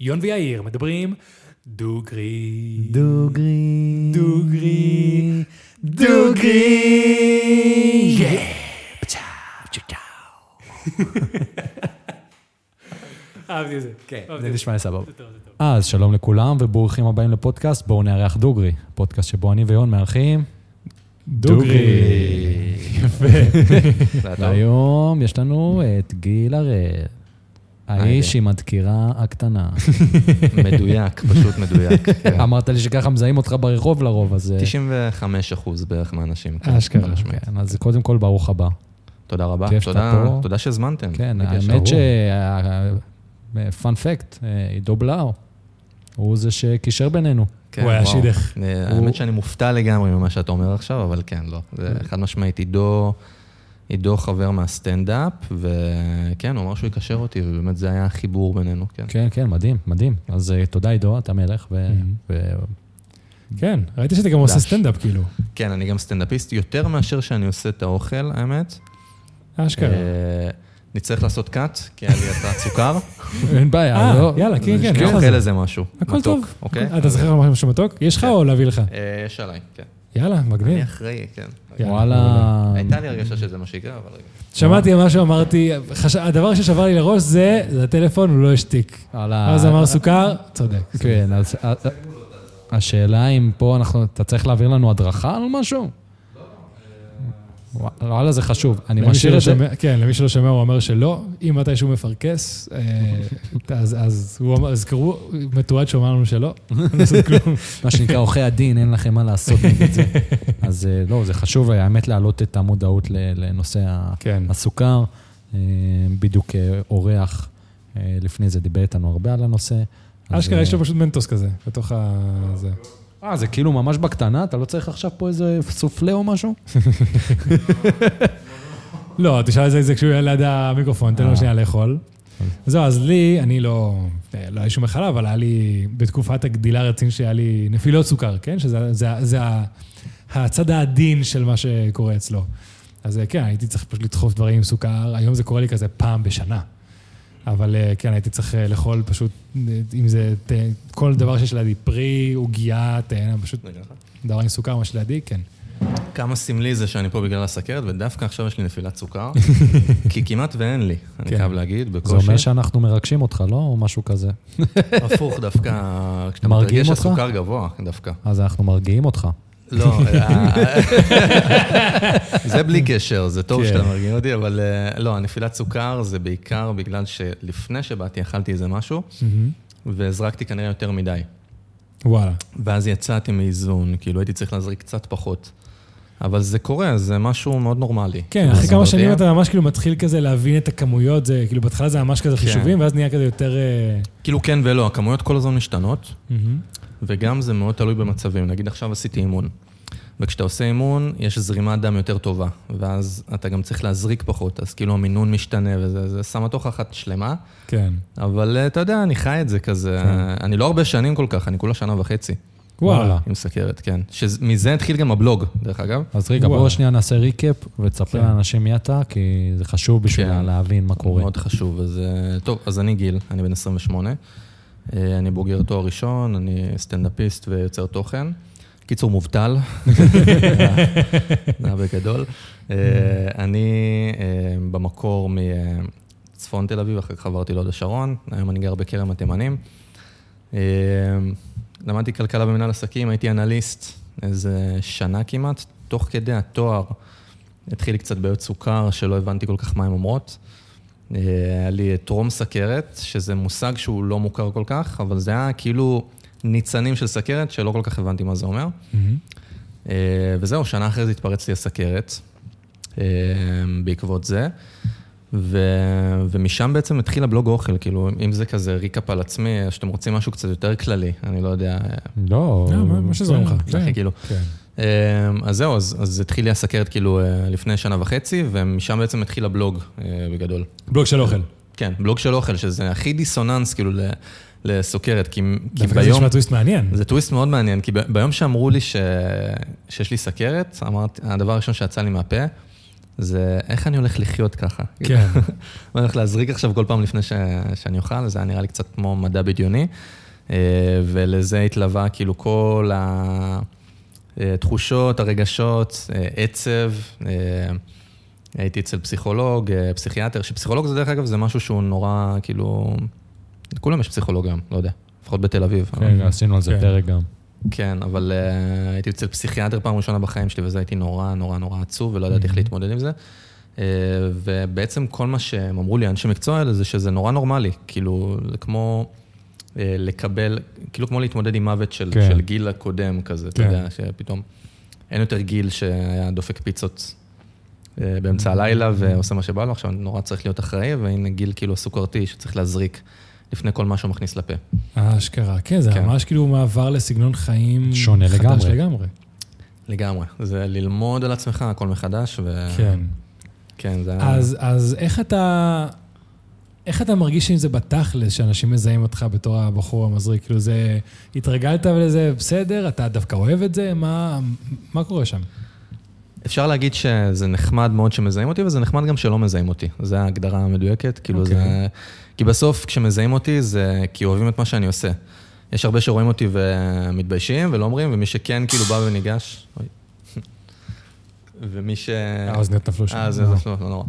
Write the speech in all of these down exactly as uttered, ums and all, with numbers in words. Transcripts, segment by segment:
יון ויאיר מדברים דוגרי, דוגרי, דוגרי, דוגרי, יא, פצ'ה, פצ'ה. אהבתי את זה. כן, זה נשמע סבבה. אז שלום לכולם וברוכים הבאים לפודקאסט בואו נארח דוגרי, פודקאסט שבו אני ויון מארחים דוגרי. יפה. היום יש לנו את גיל הראל. האיש עם הדקירה הקטנה. מדויק, פשוט מדויק. אמרת לי שככה מזהים אותך ברחוב לרוב, אז... תשעים וחמישה אחוז בערך מהאנשים. אשכרה, כן. אז קודם כל ברוך הבא. תודה רבה. תודה שהזמנתם. כן, האמת שפן פקט, עידו בלאו, הוא זה שקישר בינינו. הוא היה שידך. האמת שאני מופתע לגמרי ממה שאתה אומר עכשיו, אבל כן, לא. זה חד משמעית עידו... עידו חבר מהסטנד-אפ, וכן, הוא אמר שהוא יקשר אותי, ובאמת זה היה חיבור בינינו, כן. כן, כן, מדהים, מדהים. אז תודה עידו, אתה מלך, ו... כן, ראיתי שאתה גם עושה סטנד-אפ, כאילו. כן, אני גם סטנד-אפיסט, יותר מאשר שאני עושה את האוכל, האמת. אשכרה. נצטרך לעשות קאט, כי היה לי את הסוכר. אין בעיה, לא. יאללה, כן, כן. נשכח לזה משהו. הכל טוב. אתה זוכר משהו מתוק? יש לך או להביא לך? יש עליי, כן. יאללה, מגניב. אני אחראי, כן. וואלה. הייתה לי הרגשה שזה מה שיקרה, אבל רגע. שמעתי משהו, אמרתי, הדבר ששבר לי לראש זה, זה הטלפון, הוא לא השתיק. אז אמר סוכר, צודק. כן, אז השאלה אם פה אנחנו, אתה צריך להעביר לנו הדרכה על משהו? וואלה, זה חשוב. אני משאיר את זה. כן, למי שלא שומע, הוא אומר שלא. אם מתישהו מפרקס, אז הוא אמר, אז קראו, מתועד שאומר לנו שלא. מה שנקרא, עורכי הדין, אין לכם מה לעשות נגד זה. אז לא, זה חשוב, האמת, להעלות את המודעות לנושא הסוכר. בדיוק אורח, לפני זה דיבר איתנו הרבה על הנושא. אשכרה, יש לו פשוט מנטוס כזה, בתוך הזה. אה, זה כאילו ממש בקטנה, אתה לא צריך עכשיו פה איזה סופלה או משהו? לא, תשאל את זה כשהוא יהיה ליד המיקרופון, תן לו שנייה לאכול. זהו, אז לי, אני לא... לא היה שום מחלה, אבל היה לי בתקופת הגדילה רצין שהיה לי נפילות סוכר, כן? שזה הצד העדין של מה שקורה אצלו. אז כן, הייתי צריך פשוט לדחוף דברים עם סוכר, היום זה קורה לי כזה פעם בשנה. אבל כן, הייתי צריך לאכול פשוט, אם זה, כל דבר שיש לידי, פרי, עוגיה, תהנה, פשוט דבר עם סוכר, מה שלידי, כן. כמה סמלי זה שאני פה בגלל הסוכרת, ודווקא עכשיו יש לי נפילת סוכר, כי כמעט ואין לי, אני חייב להגיד, בקושי. זה אומר שאנחנו מרגשים אותך, לא? או משהו כזה? הפוך, דווקא, כשאתה מתרגש הסוכר גבוה, דווקא. אז אנחנו מרגיעים אותך. לא, זה בלי קשר, זה טוב שאתה מרגיע אותי, אבל לא, הנפילת סוכר זה בעיקר בגלל שלפני שבאתי אכלתי איזה משהו, והזרקתי כנראה יותר מדי. וואלה. ואז יצאתי מאיזון, כאילו הייתי צריך להזריק קצת פחות. אבל זה קורה, זה משהו מאוד נורמלי. כן, אחרי כמה שנים אתה ממש כאילו מתחיל כזה להבין את הכמויות, זה כאילו בהתחלה זה ממש כזה חישובים, ואז נהיה כזה יותר... כאילו כן ולא, הכמויות כל הזמן משתנות, וגם זה מאוד תלוי במצבים. נגיד עכשיו עשיתי אימון, וכשאתה עושה אימון, יש זרימת דם יותר טובה, ואז אתה גם צריך להזריק פחות, אז כאילו המינון משתנה, וזה שמה תוך אחת שלמה. כן. אבל אתה יודע, אני חי את זה כזה, אני לא הרבה שנים כל כך, אני כולה שנה וחצי. וואלה. עם סוכרת, כן. שמזה התחיל גם הבלוג, דרך אגב. אז רגע, בואו שנייה נעשה ריקאפ, ותספר לאנשים מי אתה, כי זה חשוב בשביל להבין מה קורה. מאוד חשוב. טוב, אז אני גיל, אני בן עשרים ושמונה, אני בוגר תואר ראשון, אני סטנדאפיסט ויוצר תוכן. קיצור מובטל, נעבה גדול. אני במקור מצפון תל אביב, אחרי חברתי להוד השרון, היום אני גר בקרם התימנים. למדתי כלכלה במנהל עסקים, הייתי אנליסט איזה שנה כמעט, תוך כדי התואר התחיל לי קצת בעיות סוכר, שלא הבנתי כל כך מה הן אומרות. היה לי טרום סכרת, שזה מושג שהוא לא מוכר כל כך, אבל זה היה כאילו ניצנים של סכרת, שלא כל כך הבנתי מה זה אומר. Mm-hmm. וזהו, שנה אחרי זה התפרץ לי הסכרת, בעקבות זה. ו... ומשם בעצם התחיל הבלוג אוכל, כאילו, אם זה כזה ריקאפ על עצמי, שאתם רוצים משהו קצת יותר כללי, אני לא יודע... לא, מה שזורים לך. כאילו. כן. אז זהו, אז, אז התחיל לי הסכרת כאילו לפני שנה וחצי, ומשם בעצם התחיל הבלוג בגדול. בלוג של אוכל. כן, בלוג של אוכל, שזה הכי דיסוננס כאילו ל... לסוכרת, כי, כי ביום... זה נשמע טוויסט מעניין. זה טוויסט מאוד מעניין, כי ב... ביום שאמרו לי ש... שיש לי סכרת, אמרתי, הדבר הראשון שיצא לי מהפה, זה איך אני הולך לחיות ככה. כן. אני הולך להזריק עכשיו כל פעם לפני ש... שאני אוכל, זה נראה לי קצת כמו מדע בדיוני, ולזה התלווה כאילו כל התחושות, הרגשות, עצב, הייתי אצל פסיכולוג, פסיכיאטר, שפסיכולוג זה דרך אגב זה משהו שהוא נורא כאילו, לכולם יש פסיכולוג גם, לא יודע, לפחות בתל אביב. כן, עשינו על זה פרק גם. כן, אבל uh, הייתי אצל פסיכיאטר פעם ראשונה בחיים שלי, וזה הייתי נורא, נורא, נורא עצוב, ולא ידעתי איך להתמודד עם זה. Uh, ובעצם כל מה שהם אמרו לי, אנשי מקצוע האלה, זה שזה נורא נורמלי. כאילו, זה כמו uh, לקבל, כאילו כמו להתמודד עם מוות של, כן. של גיל הקודם כזה, כן. אתה יודע, שפתאום אין יותר גיל שהיה דופק פיצות uh, באמצע הלילה, ועושה מה שבא לו, עכשיו נורא צריך להיות אחראי, והנה גיל כאילו סוכרתי שצריך להזריק. לפני כל מה שהוא מכניס לפה. אשכרה, כן, זה ממש כאילו מעבר לסגנון חיים שונה לגמרי. לגמרי, זה ללמוד על עצמך הכל מחדש. כן. כן, זה... אז איך אתה, איך אתה מרגיש עם זה בתכלס, שאנשים מזהים אותך בתור הבחור המזריק? כאילו זה, התרגלת לזה בסדר, אתה דווקא אוהב את זה, מה קורה שם? אפשר להגיד שזה נחמד מאוד שמזהים אותי, וזה נחמד גם שלא מזהים אותי. זו ההגדרה המדויקת, כאילו זה... כי בסוף, כשמזהים אותי, זה כי אוהבים את מה שאני עושה. יש הרבה שרואים אותי ומתביישים ולא אומרים, ומי שכן כאילו בא וניגש, ומי ש... אז נתפלו שם. אז נתפלו, לא נורא.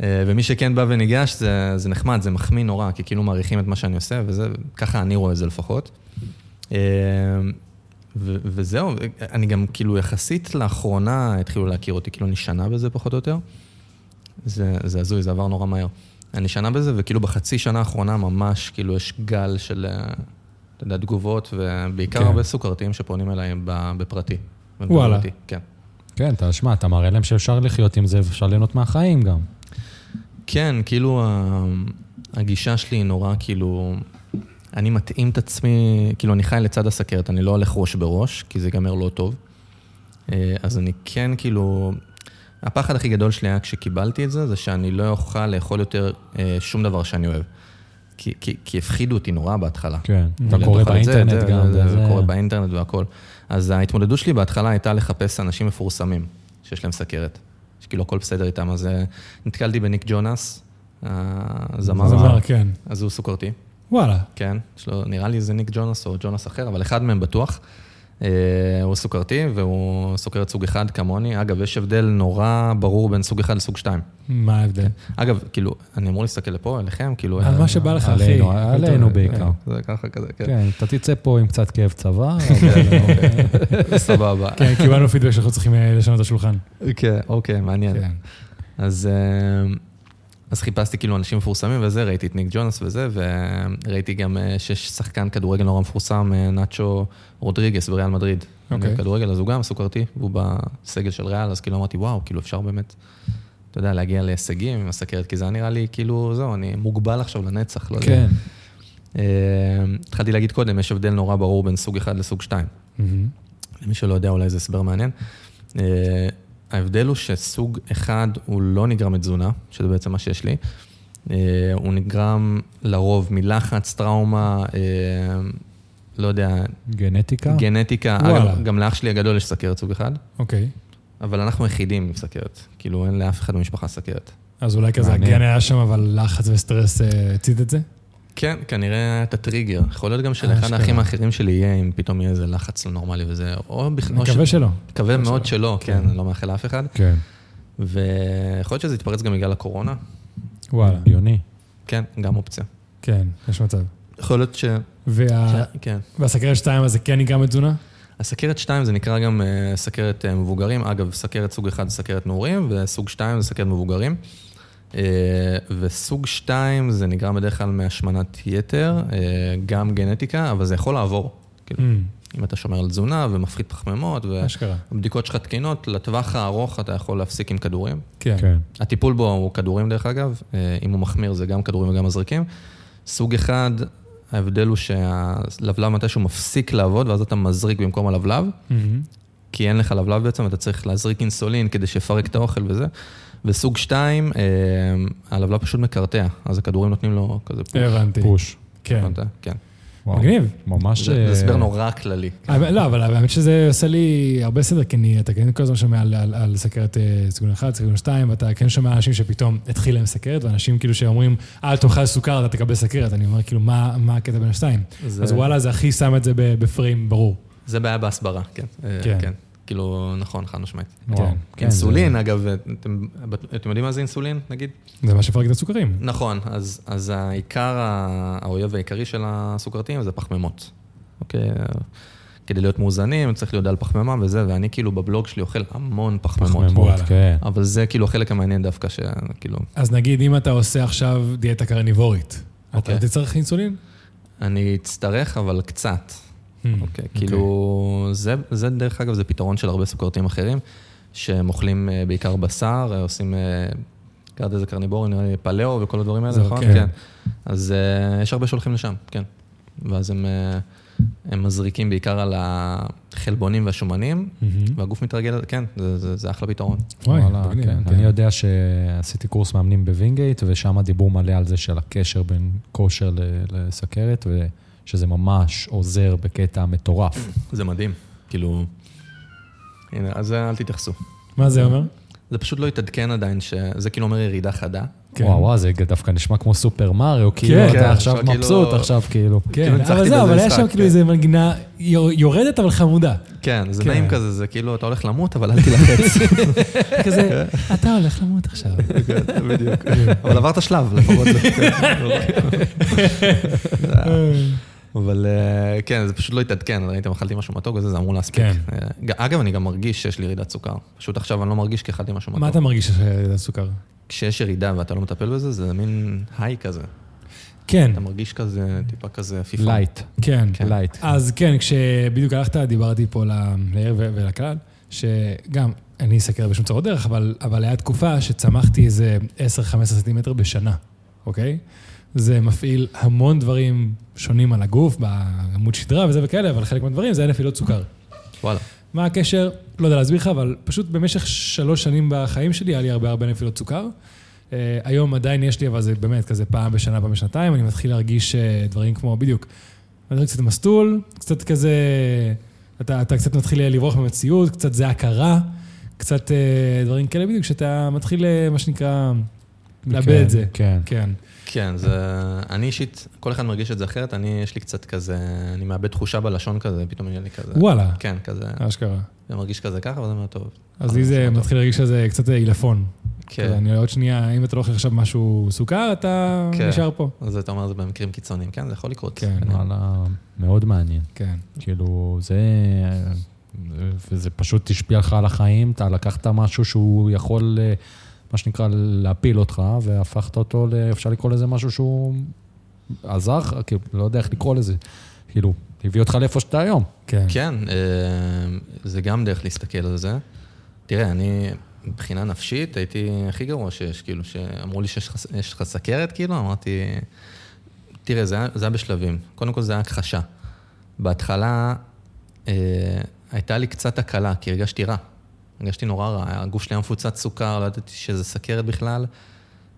ומי שכן בא וניגש, זה נחמד, זה מחמיא נורא, כי כאילו מעריכים את מה שאני עושה, וזה, ככה אני רואה את זה לפחות. וזהו, אני גם כאילו יחסית לאחרונה התחילו להכיר אותי, כאילו אני שנה בזה פחות או יותר. זה הזוי, זה עבר נורא מהר. אני שנה בזה, וכאילו בחצי שנה האחרונה ממש, כאילו יש גל של, אתה יודע, תגובות, ובעיקר הרבה סוכרתיים שפונים אליי בפרטי. וואלה. כן. כן, אתה שמע, אתה מראה להם שאפשר לחיות עם זה, אפשר ליהנות מהחיים גם. כן, כאילו, הגישה שלי היא נורא, כאילו, אני מתאים את עצמי, כאילו, אני חי לצד הסכרת, אני לא הולך ראש בראש, כי זה גמר לא טוב. אז אני כן, כאילו... הפחד הכי גדול שלי היה כשקיבלתי את זה, זה שאני לא אוכל לאכול יותר שום דבר שאני אוהב. כי, כי, כי הפחידו אותי נורא בהתחלה. כן, אתה קורא באינטרנט גם. זה קורא באינטרנט והכל. אז ההתמודדות שלי בהתחלה הייתה לחפש אנשים מפורסמים, שיש להם סכרת. שכאילו הכל בסדר איתם, אז נתקלתי בניק ג'ונס, הזמר. זמר, כן. אז הוא סוכרתי. וואלה. כן, נראה לי זה ניק ג'ונס או ג'ונס אחר, אבל אחד מהם בטוח. הוא סוכרתי, והוא סוכרת סוג אחד כמוני. אגב, יש הבדל נורא ברור בין סוג אחד לסוג שתיים. מה ההבדל? אגב, כאילו, אני אמור להסתכל לפה, אליכם, כאילו... על מה שבא לך, אחי. עלינו בעיקר. זה ככה כזה, כן. כן, אתה תצא פה עם קצת כאב צבא. סבבה. כן, קיבלנו פידבק שאנחנו צריכים לשנות את השולחן. כן, אוקיי, מעניין. אז... אז חיפשתי כאילו אנשים מפורסמים וזה, ראיתי את ניק ג'ונס וזה, וראיתי גם שיש שחקן כדורגל נורא מפורסם, נאצ'ו רודריגס בריאל מדריד. אוקיי. כדורגל, אז הוא גם סוכרתי, והוא בסגל של ריאל, אז כאילו אמרתי, וואו, כאילו אפשר באמת, אתה יודע, להגיע להישגים עם הסכרת, כי זה נראה לי כאילו, זהו, אני מוגבל עכשיו לנצח, לא יודע. כן. התחלתי להגיד קודם, יש הבדל נורא ברור בין סוג אחד לסוג שתיים. למי שלא יודע, אולי זה הסבר מעניין. ההבדל הוא שסוג אחד הוא לא נגרם מתזונה, שזה בעצם מה שיש לי. הוא נגרם לרוב מלחץ, טראומה, לא יודע... גנטיקה? גנטיקה. אגב, גם לאח שלי הגדול יש סכרת סוג אחד. אוקיי. אבל אנחנו יחידים עם סכרת. כאילו אין לאף אחד במשפחה סכרת. אז אולי כזה הגן היה שם, אבל לחץ וסטרס הציד את זה? כן, כנראה את הטריגר. יכול להיות גם שלאחד האחים האחרים שלי יהיה, אם פתאום יהיה איזה לחץ נורמלי וזה, או... מקווה שלא. מקווה מאוד שלא, כן, לא מאחל לאף אחד. כן. ויכול להיות שזה יתפרץ גם בגלל הקורונה. וואלה. גיוני. כן, גם אופציה. כן, יש מצב. יכול להיות ש... והסכרת שתיים הזה כן נקרא מתזונה? הסכרת שתיים זה נקרא גם סכרת מבוגרים. אגב, סכרת סוג אחד זה סכרת נעורים, וסוג שתיים זה סכרת מבוגרים. וסוג שתיים זה נגרם בדרך כלל מהשמנת יתר, גם גנטיקה, אבל זה יכול לעבור. אם אתה שומר על תזונה ומפחית פחמימות, ובדיקות שלך תקינות, לטווח הארוך אתה יכול להפסיק עם כדורים. הטיפול בו הוא כדורים דרך אגב, אם הוא מחמיר זה גם כדורים וגם מזריקים. סוג אחד, ההבדל הוא שהלבלב מתישהו מפסיק לעבוד, ואז אתה מזריק במקום הלבלב, כי אין לך לבלב בעצם, אתה צריך להזריק אינסולין כדי שיפרק את האוכל וזה. וסוג שתיים, הלבלב פשוט מקרטע, אז הכדורים נותנים לו כזה פוש. הבנתי. פוש. כן. מגניב. ממש... זה הסבר נורא כללי. לא, אבל האמת שזה עושה לי הרבה סדר, כי אתה כן כל הזמן שומע על סכרת סגון אחת, סגון שתיים, ואתה כן שומע אנשים שפתאום התחיל להם סכרת, ואנשים כאילו שאומרים, אל תאכל סוכר, אתה תקבל סכרת. אני אומר, כאילו, מה הקטע בין השתיים? אז וואלה, זה הכי שם את זה בפריים, ברור. זה בעיה בהסברה, כן. כן. כאילו, נכון, חד משמעית. אינסולין, אגב, אתם יודעים מה זה אינסולין, נגיד? זה מה שפרק את הסוכרים. נכון, אז העיקר, האויב העיקרי של הסוכרתיים זה פחמימות. אוקיי? כדי להיות מאוזנים, צריך להיות על פחמימה וזה, ואני כאילו בבלוג שלי אוכל המון פחמימות. פחמימות, כן. אבל זה כאילו החלק המעניין דווקא שכאילו... אז נגיד, אם אתה עושה עכשיו דיאטה קרניבורית, אתה תצטרך אינסולין? אני אצטרך, אבל קצת. אוקיי, כאילו, זה דרך אגב, זה פתרון של הרבה סוכרתיים אחרים, שהם אוכלים בעיקר בשר, עושים, קראת איזה קרניבור, נראה לי פלאו וכל הדברים האלה, נכון? כן. אז יש הרבה שהולכים לשם, כן. ואז הם מזריקים בעיקר על החלבונים והשומנים, והגוף מתרגל, כן, זה אחלה פתרון. אני יודע שעשיתי קורס מאמנים בווינגייט, ושם הדיבור מלא על זה של הקשר בין כושר לסוכרת, ו... שזה ממש עוזר בקטע מטורף. זה מדהים, כאילו... הנה, אז אל תתייחסו. מה זה אומר? זה פשוט לא יתעדכן עדיין, שזה כאילו אומר ירידה חדה. וואו, וואו, זה דווקא נשמע כמו סופר מריו, כאילו, אתה עכשיו מבסוט, עכשיו כאילו... כן, אבל זהו, אבל היה שם כאילו איזה מנגינה יורדת, אבל חמודה. כן, זה נעים כזה, זה כאילו, אתה הולך למות, אבל אל תילחץ. כזה, אתה הולך למות עכשיו. בדיוק. אבל עברת שלב, לפחות זה. אבל כן, זה פשוט לא התעדכן, ראיתם, אכלתי משהו מתוק, וזה אמור להספיק. אגב, אני גם מרגיש שיש לי ירידת סוכר. פשוט עכשיו אני לא מרגיש כאכלתי משהו מתוק. מה אתה מרגיש שיש ירידת סוכר? כשיש ירידה ואתה לא מטפל בזה, זה מין היי כזה. כן. אתה מרגיש כזה, טיפה כזה פיפה. לייט. כן, לייט. אז כן, כשבדיוק הלכת, דיברתי פה לעיר ולכלל, שגם, אני אסקר בשום צרות דרך, אבל היה תקופה שצמחתי איזה עשרה חמישה סנטימטר בשנה, אוקיי? זה מפעיל המון דברים שונים על הגוף, בעמוד שדרה וזה וכאלה, אבל חלק מהדברים זה נפילות סוכר. וואלה. מה הקשר? לא יודע להסביר לך, אבל פשוט במשך שלוש שנים בחיים שלי, היה לי הרבה הרבה נפילות סוכר. היום עדיין יש לי, אבל זה באמת כזה פעם בשנה, פעם בשנתיים, אני מתחיל להרגיש דברים כמו בדיוק. אני קצת מסתול, קצת כזה, אתה, אתה קצת מתחיל לברוח במציאות, קצת זה הכרה, קצת דברים כאלה בדיוק, שאתה מתחיל, מה שנקרא, לאבד את זה. כן, כן. כן, זה, אני אישית, כל אחד מרגיש את זה אחרת, אני, יש לי קצת כזה, אני מאבד תחושה בלשון כזה, פתאום יהיה לי כזה. וואלה. כן, כזה. אשכרה. זה מרגיש כזה ככה, אבל זה מאוד טוב. אז לי זה מתחיל להרגיש שזה קצת אילפון. כן. אני עוד שנייה, אם אתה לא אוכל עכשיו משהו סוכר, אתה נשאר פה. אז אתה אומר, זה במקרים קיצוניים, כן? זה יכול לקרות. כן, וואלה, מאוד מעניין. כן. כאילו, זה... וזה פשוט תשפיע לך על החיים, אתה לקחת משהו שהוא יכול... מה שנקרא, להפיל אותך, והפכת אותו, אפשר לקרוא לזה משהו שהוא עזר, כאילו, לא יודע איך לקרוא לזה, כאילו, הביא אותך לאיפה שאתה היום. כן, זה גם דרך להסתכל על זה. תראה, אני, מבחינה נפשית, הייתי הכי גרוע שיש, כאילו, שאמרו לי שיש לך סכרת, כאילו, אמרתי, תראה, זה היה בשלבים. קודם כל, זה היה הכחשה. בהתחלה, הייתה לי קצת הקלה, כי הרגשתי רע. הרגשתי נורא רע, הגוף שלי היה מפוצץ סוכר, לא ידעתי שזה סכרת בכלל,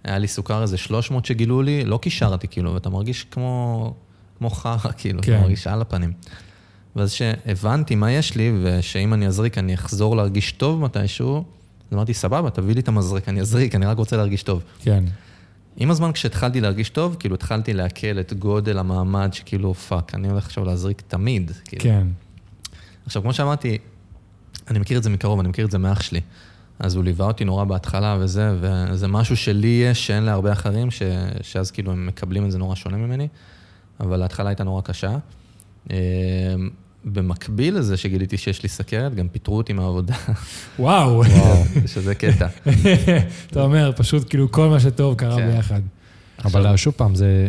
היה לי סוכר איזה שלוש מאות שגילו לי, לא קישרתי כאילו, ואתה מרגיש כמו, כמו חרה כאילו, כן. אתה מרגיש על הפנים. ואז שהבנתי מה יש לי, ושאם אני אזריק אני אחזור להרגיש טוב מתישהו, אז אמרתי, סבבה, תביא לי את המזריק, אני אזריק, אני רק רוצה להרגיש טוב. כן. עם הזמן כשהתחלתי להרגיש טוב, כאילו התחלתי להקל את גודל המעמד, שכאילו, פאק, אני הולך עכשיו להזריק תמיד, כאילו. כן. עכשיו, כמו שאמרתי, אני מכיר את זה מקרוב, אני מכיר את זה מאח שלי. אז הוא ליווה אותי נורא בהתחלה וזה, וזה משהו שלי יש, שאין לה הרבה אחרים, ש... שאז כאילו הם מקבלים את זה נורא שונה ממני, אבל ההתחלה הייתה נורא קשה. במקביל לזה שגיליתי שיש לי סכרת, גם פיטרו אותי מהעבודה. וואו! וואו, שזה קטע. אתה אומר, פשוט כאילו כל מה שטוב קרה כן. ביחד. אבל שוב פעם, זה,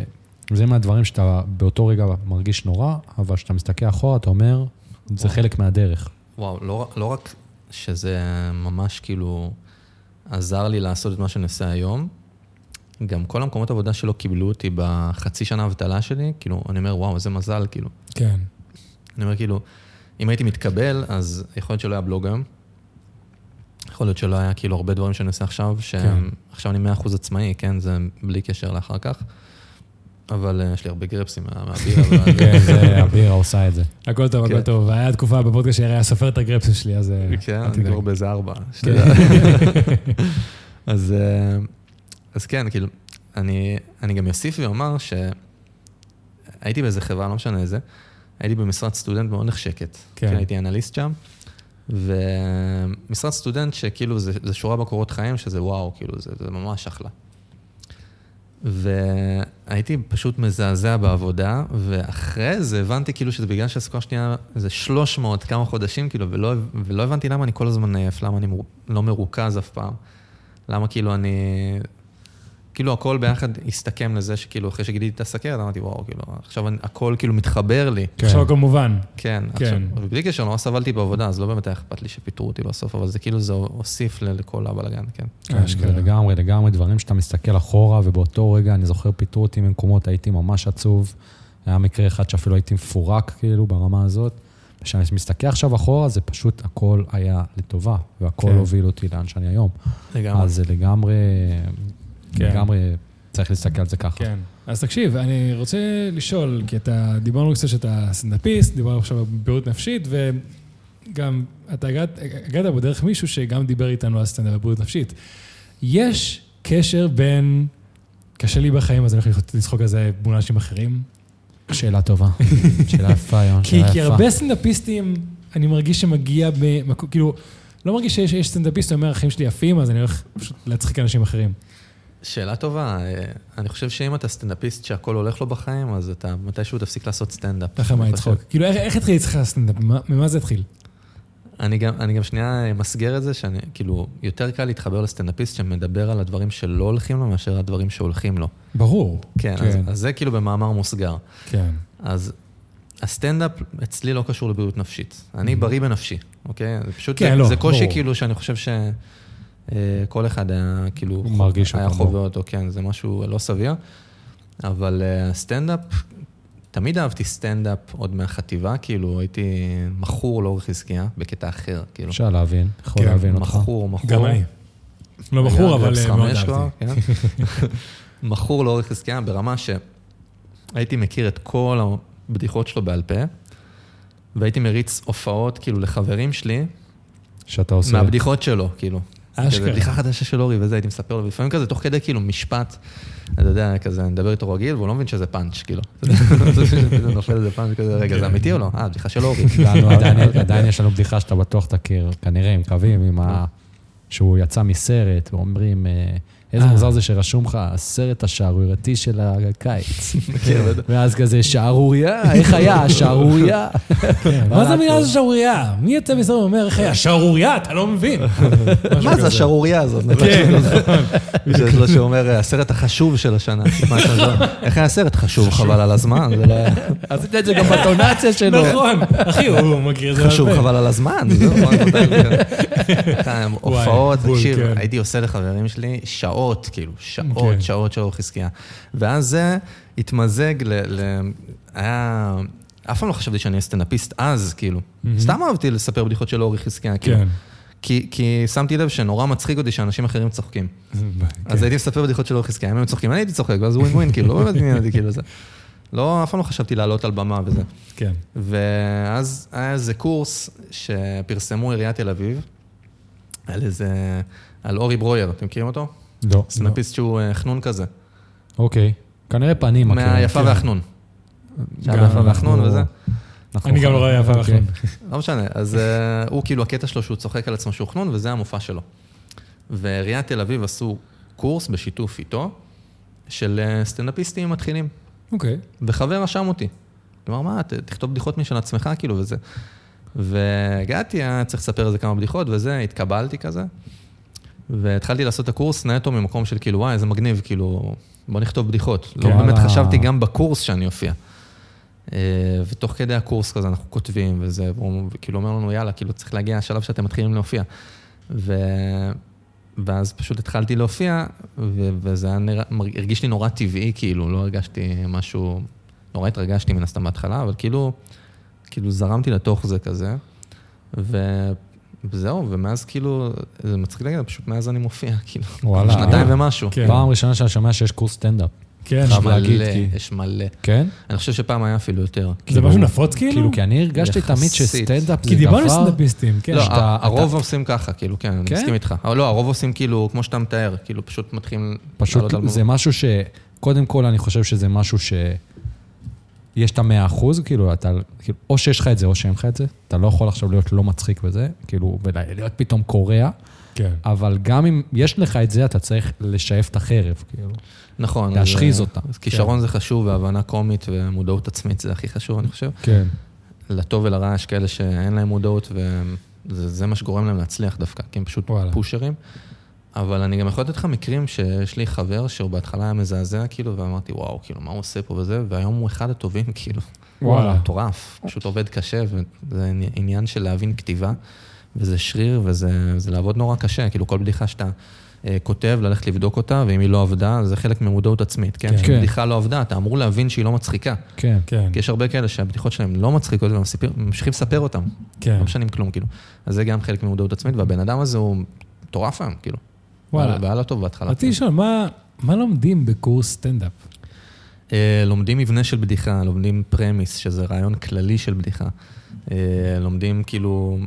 זה מהדברים שאתה באותו רגע מרגיש נורא, אבל כשאתה מסתכל אחורה, אתה אומר, וואו. זה חלק מהדרך. וואו, לא, לא רק שזה ממש כאילו עזר לי לעשות את מה שאני עושה היום, גם כל המקומות העבודה שלו קיבלו אותי בחצי שנה הבטלה שלי, כאילו, אני אומר, וואו, זה מזל, כאילו. כן. אני אומר, כאילו, אם הייתי מתקבל, אז יכול להיות שלא היה בלוג היום, יכול להיות שלא היה כאילו הרבה דברים שאני עושה עכשיו, שעכשיו אני מאה אחוז עצמאי, כן, זה בלי קשר לאחר כך, אבל יש לי הרבה גרפסים מהבירה. כן, הבירה עושה את זה. הכל טוב, הכל טוב. והיה תקופה בפודקאסט שהרי הסופר את הגרפסים שלי, אז... כן, אני גור באיזה ארבע. אז כן, כאילו, אני גם יוסיף ואומר שהייתי באיזה חברה, לא משנה איזה, הייתי במשרד סטודנט מאוד נחשקת. כן, הייתי אנליסט שם, ומשרד סטודנט שכאילו זה שורה בקורות חיים, שזה וואו, כאילו, זה ממש אחלה. והייתי פשוט מזעזע בעבודה, ואחרי זה הבנתי כאילו שזה בגלל שהסקור השנייה זה שלוש מאות כמה חודשים, כאילו, ולא, ולא הבנתי למה אני כל הזמן נעף, למה אני לא מרוכז אף פעם, למה כאילו אני... כאילו הכל ביחד הסתכם לזה שכאילו אחרי שגידיתי את הסקרת, אמרתי, וואו, כאילו, עכשיו אני, הכל כאילו מתחבר לי. עכשיו כמובן. כן, עכשיו, בלי קשר, לא סבלתי בעבודה, אז לא באמת היה אכפת לי שפיתרו אותי בסוף, אבל זה כאילו, זה הוסיף לכל הבלגן, כן. כן, זה לגמרי, לגמרי דברים שאתה מסתכל אחורה, ובאותו רגע אני זוכר פיתרו אותי ממקומות, הייתי ממש עצוב, היה מקרה אחד שאפילו הייתי מפורק, כאילו, ברמה הזאת, כשאני מסתכל עכשיו אחורה, זה פשוט הכל היה לטובה, והכל הוביל אותי לאן שאני היום. אז זה לגמרי... לגמרי צריך להסתכל על זה ככה. כן. אז תקשיב, אני רוצה לשאול, כי אתה דיברנו קצת שאתה סנדאפיסט, דיברנו עכשיו על בריאות נפשית, וגם אתה הגעת בדרך מישהו שגם דיבר איתנו על סטנדאפ בריאות נפשית. יש קשר בין, קשה לי בחיים, אז אני הולך לצחוק על זה מול אנשים אחרים? שאלה טובה. שאלה יפה, יום, שאלה יפה. כי הרבה סטנדאפיסטים, אני מרגיש שמגיע במקום, כאילו, לא מרגיש שיש סטנדאפיסט, הוא אומר, החיים שלי יפים, אז אני הולך להצחיק אנשים אחרים. שאלה טובה, אני חושב שאם אתה סטנדאפיסט שהכל הולך לו בחיים, אז אתה מתישהו תפסיק לעשות סטנדאפ. לכם מה יצחוק? כאילו, איך התחיל יצחק הסטנדאפ? ממה זה התחיל? אני גם שנייה מסגר את זה, שאני, כאילו, יותר קל להתחבר לסטנדאפיסט שמדבר על הדברים שלא הולכים לו, מאשר הדברים שהולכים לו. ברור. כן, אז זה כאילו במאמר מוסגר. כן. אז הסטנדאפ אצלי לא קשור לבריאות נפשית. אני בריא בנפשי, אוקיי? פשוט זה קושי כאילו שאני חושב ש... כל אחד היה, כאילו, היה חווה אותו, כן, זה משהו לא סביר, אבל סטנדאפ, תמיד אהבתי סטנדאפ עוד מהחטיבה, כאילו, הייתי מכור לאורי חזקיה, בקטע אחר, כאילו. אפשר להבין, יכול להבין אותך. מכור, מכור. גם אני. לא מכור, אבל מאוד אהבתי. מכור לאורי חזקיה, ברמה שהייתי מכיר את כל הבדיחות שלו בעל פה, והייתי מריץ הופעות, כאילו, לחברים שלי, שאתה עושה. מהבדיחות שלו, כאילו. כזה בדיחה חדשה של אורי, וזה הייתי מספר לו, לפעמים כזה, תוך כדי כאילו משפט, אתה יודע, כזה, אני מדבר איתו רגיל, והוא לא מבין שזה פאנץ', כאילו. זה נופל איזה פאנץ' כזה, רגע, זה אמיתי או לא? אה, בדיחה של אורי. עדיין יש לנו בדיחה שאתה בטוח תכיר, כנראה, עם קווים, שהוא יצא מסרט, ואומרים, איזה מוזר זה שרשום לך, הסרט השערורייתי של הקיץ. ואז כזה, שערוריה, איך היה, שערוריה. מה זה המילה הזו שערוריה? מי יצא מסרט ואומר, איך היה, שערוריה, אתה לא מבין. מה זה השערוריה הזאת? כן. זה לא שאומר, הסרט החשוב של השנה. איך היה הסרט חשוב, חבל על הזמן. עשית את זה גם בטונציה שלו. נכון, אחי, הוא מכיר את זה. חשוב, חבל על הזמן. הופעות, תקשיב, הייתי עושה לחברים שלי, שעור. שעות, כאילו, שעות, שעות, שעות חזקיה. ואז זה התמזג ל... היה... אף פעם לא חשבתי שאני סטנדאפיסט אז, כאילו. סתם אהבתי לספר בדיחות של אורי חזקיה, כאילו. כי שמתי לב שנורא מצחיק אותי שאנשים אחרים צוחקים. אז הייתי מספר בדיחות של אורי חזקיה, אם הם צוחקים, אני הייתי צוחק, ואז ווין ווין, כאילו, לא באמת עניין אותי, כאילו, זה... לא, אף פעם לא חשבתי לעלות על במה וזה. כן. ואז היה איזה קורס שפרסמו עיריית תל אביב, על איזה... על אורי ברויר, אתם מכירים אותו? לא. סטנדאפיסט שהוא חנון כזה. אוקיי. כנראה פנים. מהיפה והחנון. מהיפה והחנון וזה. אני גם לא רואה יפה והחנון. לא משנה. אז הוא כאילו, הקטע שלו שהוא צוחק על עצמו שהוא חנון, וזה המופע שלו. ועיריית תל אביב עשו קורס בשיתוף איתו, של סטנדאפיסטים מתחילים. אוקיי. וחבר רשם אותי. כלומר, מה, תכתוב בדיחות משל עצמך, כאילו, וזה. והגעתי, צריך לספר איזה כמה בדיחות, וזה, התקבלתי כזה. והתחלתי לעשות את הקורס, נהייתו ממקום של כאילו, וואי, איזה מגניב, כאילו, בוא נכתוב בדיחות. לא באמת חשבתי גם בקורס שאני הופיע. ותוך כדי הקורס כזה אנחנו כותבים, וזה, וכאילו אומר לנו, יאללה, כאילו צריך להגיע השלב שאתם מתחילים להופיע. ואז פשוט התחלתי להופיע, וזה הרגיש לי נורא טבעי, כאילו, לא הרגשתי משהו, נורא התרגשתי מן הסתם בהתחלה, אבל כאילו, כאילו זרמתי לתוך זה כזה, ו... זהו, ומאז כאילו, זה מצחיק להגיד, פשוט מאז אני מופיע, כאילו, שנתיים ומשהו. פעם ראשונה שאני שומע שיש קורס סטנדאפ. כן, יש מלא, יש מלא. כן? אני חושב שפעם היה אפילו יותר. זה משהו נפוץ כאילו? כאילו, כי אני הרגשתי תמיד שסטנדאפ זה דבר... כי דיברנו סטנדאפיסטים, כן. לא, הרוב עושים ככה, כאילו, כן, אני מסכים איתך. אבל לא, הרוב עושים כאילו, כמו שאתה מתאר, כאילו פשוט מתחילים... פשוט זה משהו ש... קודם כל, אני חושב שזה משהו ש... יש את המאה אחוז, כאילו, אתה, כאילו, או שיש לך את זה, או שאין לך את זה. אתה לא יכול עכשיו להיות לא מצחיק בזה, כאילו, ולהיות פתאום קורע. כן. אבל גם אם יש לך את זה, אתה צריך לשאף את החרב, כאילו. נכון. להשחיז אותה. כישרון זה חשוב, והבנה קומית ומודעות עצמית זה הכי חשוב, אני חושב. כן. לטוב ולרע יש כאלה שאין להם מודעות, וזה מה שגורם להם להצליח דווקא, כי הם פשוט פושרים. אבל אני גם יכול לתת לך מקרים שיש לי חבר שהוא בהתחלה היה מזעזע, כאילו, ואמרתי, וואו, כאילו, מה הוא עושה פה וזה? והיום הוא אחד הטובים, כאילו. וואלה. טורף, פשוט עובד קשה, וזה עניין של להבין כתיבה, וזה שריר, וזה לעבוד נורא קשה, כאילו, כל בדיחה שאתה כותב, ללכת לבדוק אותה, ואם היא לא עבדה, זה חלק ממודעות עצמית, כן? כן. בדיחה לא עבדה, אתה אמור להבין שהיא לא מצחיקה. כן, כן. כי יש הרבה כאלה שהבדיחות שלהם לא מצחיקות, וממשיכים לספר אותם. כן. לא משנים כלום, כאילו. אז זה גם חלק ממודעות עצמית, והבן אדם הזה הוא טורף היום, כאילו. וואלה. בעלה טוב בהתחלה. רציתי לשאול, מה לומדים בקורס סטנדאפ? לומדים מבנה של בדיחה, לומדים פרמיס, שזה רעיון כללי של בדיחה. לומדים כאילו,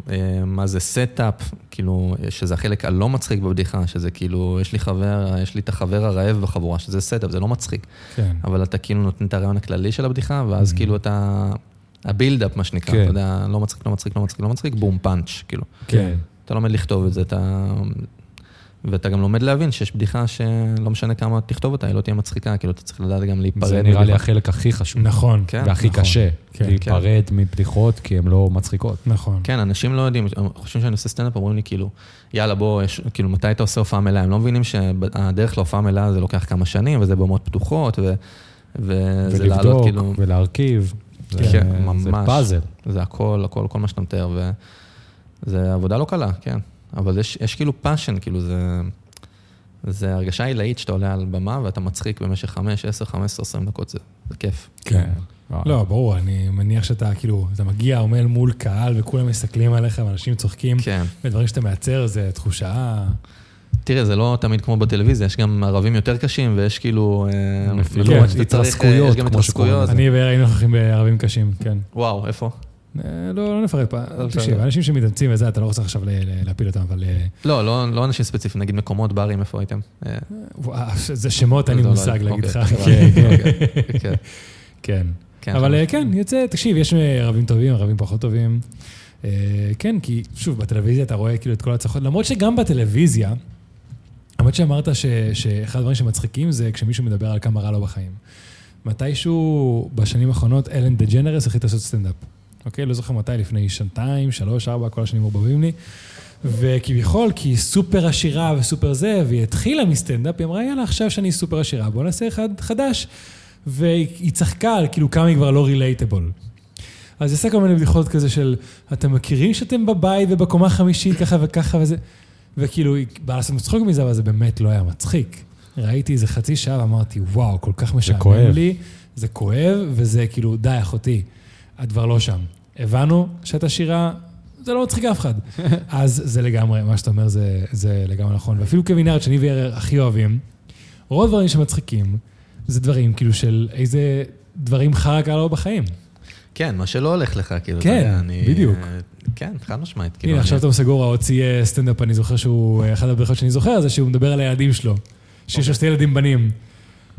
מה זה סטאפ, כאילו, שזה החלק הלא מצחיק בבדיחה, שזה כאילו, יש לי חבר, יש לי את החבר הרעב בחבורה, שזה סטאפ, זה לא מצחיק. אבל אתה כאילו נותן את הרעיון הכללי של הבדיחה, ואז כאילו אתה, הבילדאפ מה שנקרא, אתה יודע, לא מצחיק, לא מצחיק, לא מצחיק, לא מצחיק, בום, פאנץ', כאילו. אתה לומד לכתוב את זה, אתה... ואתה גם לומד להבין שיש בדיחה שלא משנה כמה תכתוב אותה, היא לא תהיה מצחיקה, כאילו אתה צריך לדעת גם להיפרד. זה נראה לי החלק הכי חשוב. נכון. והכי קשה. להיפרד מבדיחות כי הן לא מצחיקות. נכון. כן, אנשים לא יודעים, חושבים שאני עושה סטנדאפ, אומרים לי כאילו, יאללה בוא, כאילו מתי אתה עושה הופעה מלאה? הם לא מבינים שהדרך להופעה מלאה זה לוקח כמה שנים, וזה במות פתוחות, וזה לעלות כאילו... ולבדוק, ולהרכיב. כן, ממש. זה פאזל. זה הכל, הכל, כל מה שאתה מתאר, וזה עבודה לא קלה, כן. אבל יש, יש כאילו פאשן, כאילו זה, זה הרגשה עילאית שאתה עולה על במה ואתה מצחיק במשך חמש, עשר, חמש עשרה, עשרים דקות, זה, זה כיף. כן. לא, ברור, אני מניח שאתה כאילו, אתה מגיע, עומד מול קהל וכולם מסתכלים עליך ואנשים צוחקים, ודברים שאתה מייצר זה תחושה... תראה, זה לא תמיד כמו בטלוויזיה, יש גם ערבים יותר קשים, ויש כאילו... התרסקויות, כמו שקוראים. אני והיינו הולכים בערבים קשים, כן. וואו, איפה? לא נפרד פעם, תקשיב, אנשים שמתאמצים וזה, אתה לא רוצה עכשיו להפיל אותם, אבל... לא, לא אנשים ספציפיים, נגיד מקומות, ברים, איפה הייתם? זה שמות, אני מושג להגיד לך. כן. אבל כן, יוצא, תקשיב, יש רבים טובים, רבים פחות טובים. כן, כי שוב, בטלוויזיה אתה רואה כאילו את כל הצלחות, למרות שגם בטלוויזיה, למרות שאמרת שאחד הדברים שמצחיקים זה כשמישהו מדבר על כמה רע לו בחיים. מתישהו בשנים האחרונות, אלן דה ג'נרס החליט לעשות סטנדאפ. אוקיי, לא זוכר מתי, לפני שנתיים, שלוש, ארבע, כל השנים מורבבים לי, וכביכול, כי היא סופר עשירה וסופר זה, והיא התחילה מסטנדאפ, היא אמרה, יאללה, עכשיו שאני סופר עשירה, בוא נעשה אחד חדש, והיא צחקה על כאילו כמה היא כבר לא רילייטבול. אז יעשה כל מיני בדיחות כזה של, אתם מכירים שאתם בבית ובקומה חמישית, ככה וככה וזה, וכאילו, היא באה לעשות מצחוק מזה, אבל זה באמת לא היה מצחיק. ראיתי איזה חצי שעה ואמרתי, וואו, כל כך משעמם לי, זה כואב, וזה כאילו, די, אחותי. הדבר לא שם. הבנו שאת השירה, זה לא מצחיק אף אחד. אז זה לגמרי, מה שאתה אומר זה, זה לגמרי נכון. ואפילו כבינארד, שאני ואירר הכי אוהבים, רוב דברים שמצחיקים, זה דברים כאילו של איזה דברים חרק עלו בחיים. כן, מה שלא הולך לך, כאילו. כן, בדיוק. כן, חד משמעית. הנה, עכשיו תום סגורה הוציא סטנדאפ, אני זוכר שהוא, אחד הבריחות שאני זוכר, זה שהוא מדבר על הילדים שלו, שיש לו שתי ילדים בנים.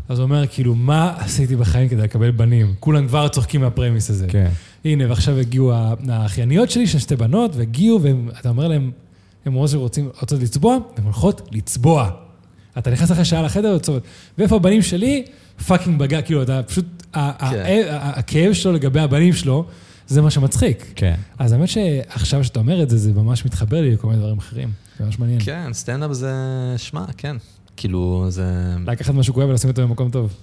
אז הוא אומר, כאילו, מה עשיתי בחיים כדי לקבל בנים? כולם כבר צוחקים מהפרמיס הזה. כן. הנה, ועכשיו הגיעו האחייניות שלי, ששתי בנות, והגיעו, ואתה אומר להם, הם רוצים רוצות לצבוע, הן הולכות לצבוע. אתה נכנס אחרי שעה לחדר, ואיפה הבנים שלי? פאקינג בגע, כאילו, אתה פשוט, הכאב שלו לגבי הבנים שלו, זה מה שמצחיק. כן. אז האמת שעכשיו שאתה אומר את זה, זה ממש מתחבר לי לכל מיני דברים אחרים. זה ממש מעניין. כן, סטנדאפ זה שמה, כן. כאילו, זה... לקחת משהו כואב ולשים אותו במקום טוב.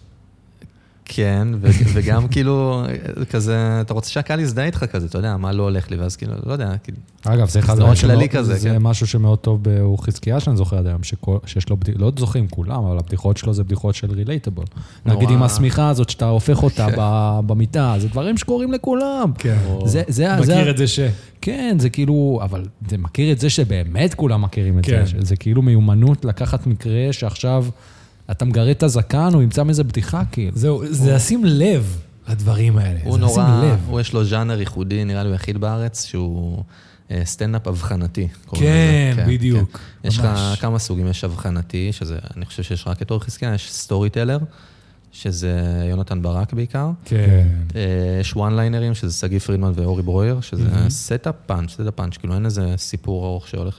כן, וגם כאילו, כזה, אתה רוצה שהקהל יזדהה איתך כזה, אתה יודע, מה לא הולך לי, ואז כאילו, לא יודע, כאילו... אגב, זה משהו שמאוד טוב באור חזקיה, שאני זוכר עד היום, שיש לו, לא זוכרים כולם, אבל הבדיחות שלו זה בדיחות של רילייטבל. נגיד עם הסמיכה הזאת, שאתה הופך אותה במיטה, זה דברים שקורים לכולם. כן, מכיר את זה ש... כן, זה כאילו, אבל זה מכיר את זה שבאמת כולם מכירים את זה, זה כאילו מיומנות לקחת מקרה שעכשיו אתה מגרד את הזקן, הוא ימצא מזה בדיחה, כאילו. זהו, זה לשים לב לדברים האלה. הוא נורא, הוא יש לו ז'אנר ייחודי, נראה לי יחיד בארץ, שהוא סטנדאפ אבחנתי. כן, בדיוק. יש לך כמה סוגים, יש אבחנתי, שזה, אני חושב שיש רק את אורי חזקיה, יש סטורי טלר, שזה יונתן ברק בעיקר. כן. יש וואן ליינרים, שזה סגי פרידמן ואורי ברויר, שזה סטאפ פאנץ', סטאפ פאנץ', כאילו אין איזה סיפור ארוך שהולך.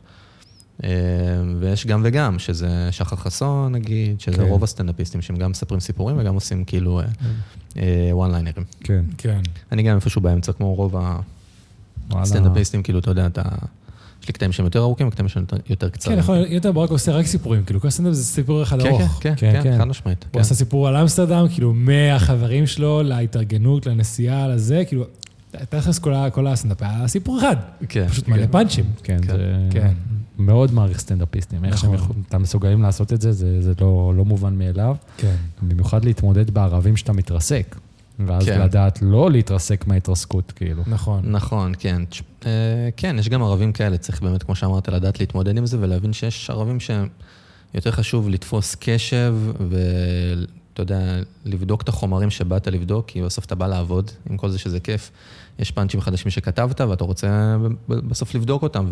ויש גם וגם, שזה שחר חסון נגיד, שזה רוב הסטנדאפיסטים שהם גם מספרים סיפורים וגם עושים כאילו וואן ליינרים. כן, כן. אני גם איפשהו באמצע, כמו רוב הסטנדאפיסטים, כאילו אתה יודע, אתה... יש לי קטעים שהם יותר ארוכים וקטעים שהם יותר קצרים. כן, נכון, יותר ברק עושה רק סיפורים, כאילו, כל הסטנדאפ זה סיפור אחד ארוך. כן, כן, כן, חד משמעית. הוא עשה סיפור על אמסטרדם, כאילו, מהחברים שלו, להתארגנות, לנסיעה, לזה, כאילו, תכף כל הסטנדאפ, הסיפור אחד. פשוט מלא פאנצ'ים. כן, כן. מאוד מעריך סטנדאפיסטים. איך שהם מסוגלים לעשות את זה, זה לא מובן מאליו. כן. במיוחד להתמודד בערבים שאתה מתרסק. ואז לדעת לא להתרסק מההתרסקות, כאילו. נכון. נכון, כן. כן, יש גם ערבים כאלה, צריך באמת, כמו שאמרת, לדעת להתמודד עם זה, ולהבין שיש ערבים שיותר חשוב לתפוס קשב, ואתה יודע, לבדוק את החומרים שבאת לבדוק, כי בסוף אתה בא לעבוד, עם כל זה שזה כיף. יש פאנצ'ים חדשים שכתבת, ואתה רוצה בסוף לבדוק אותם,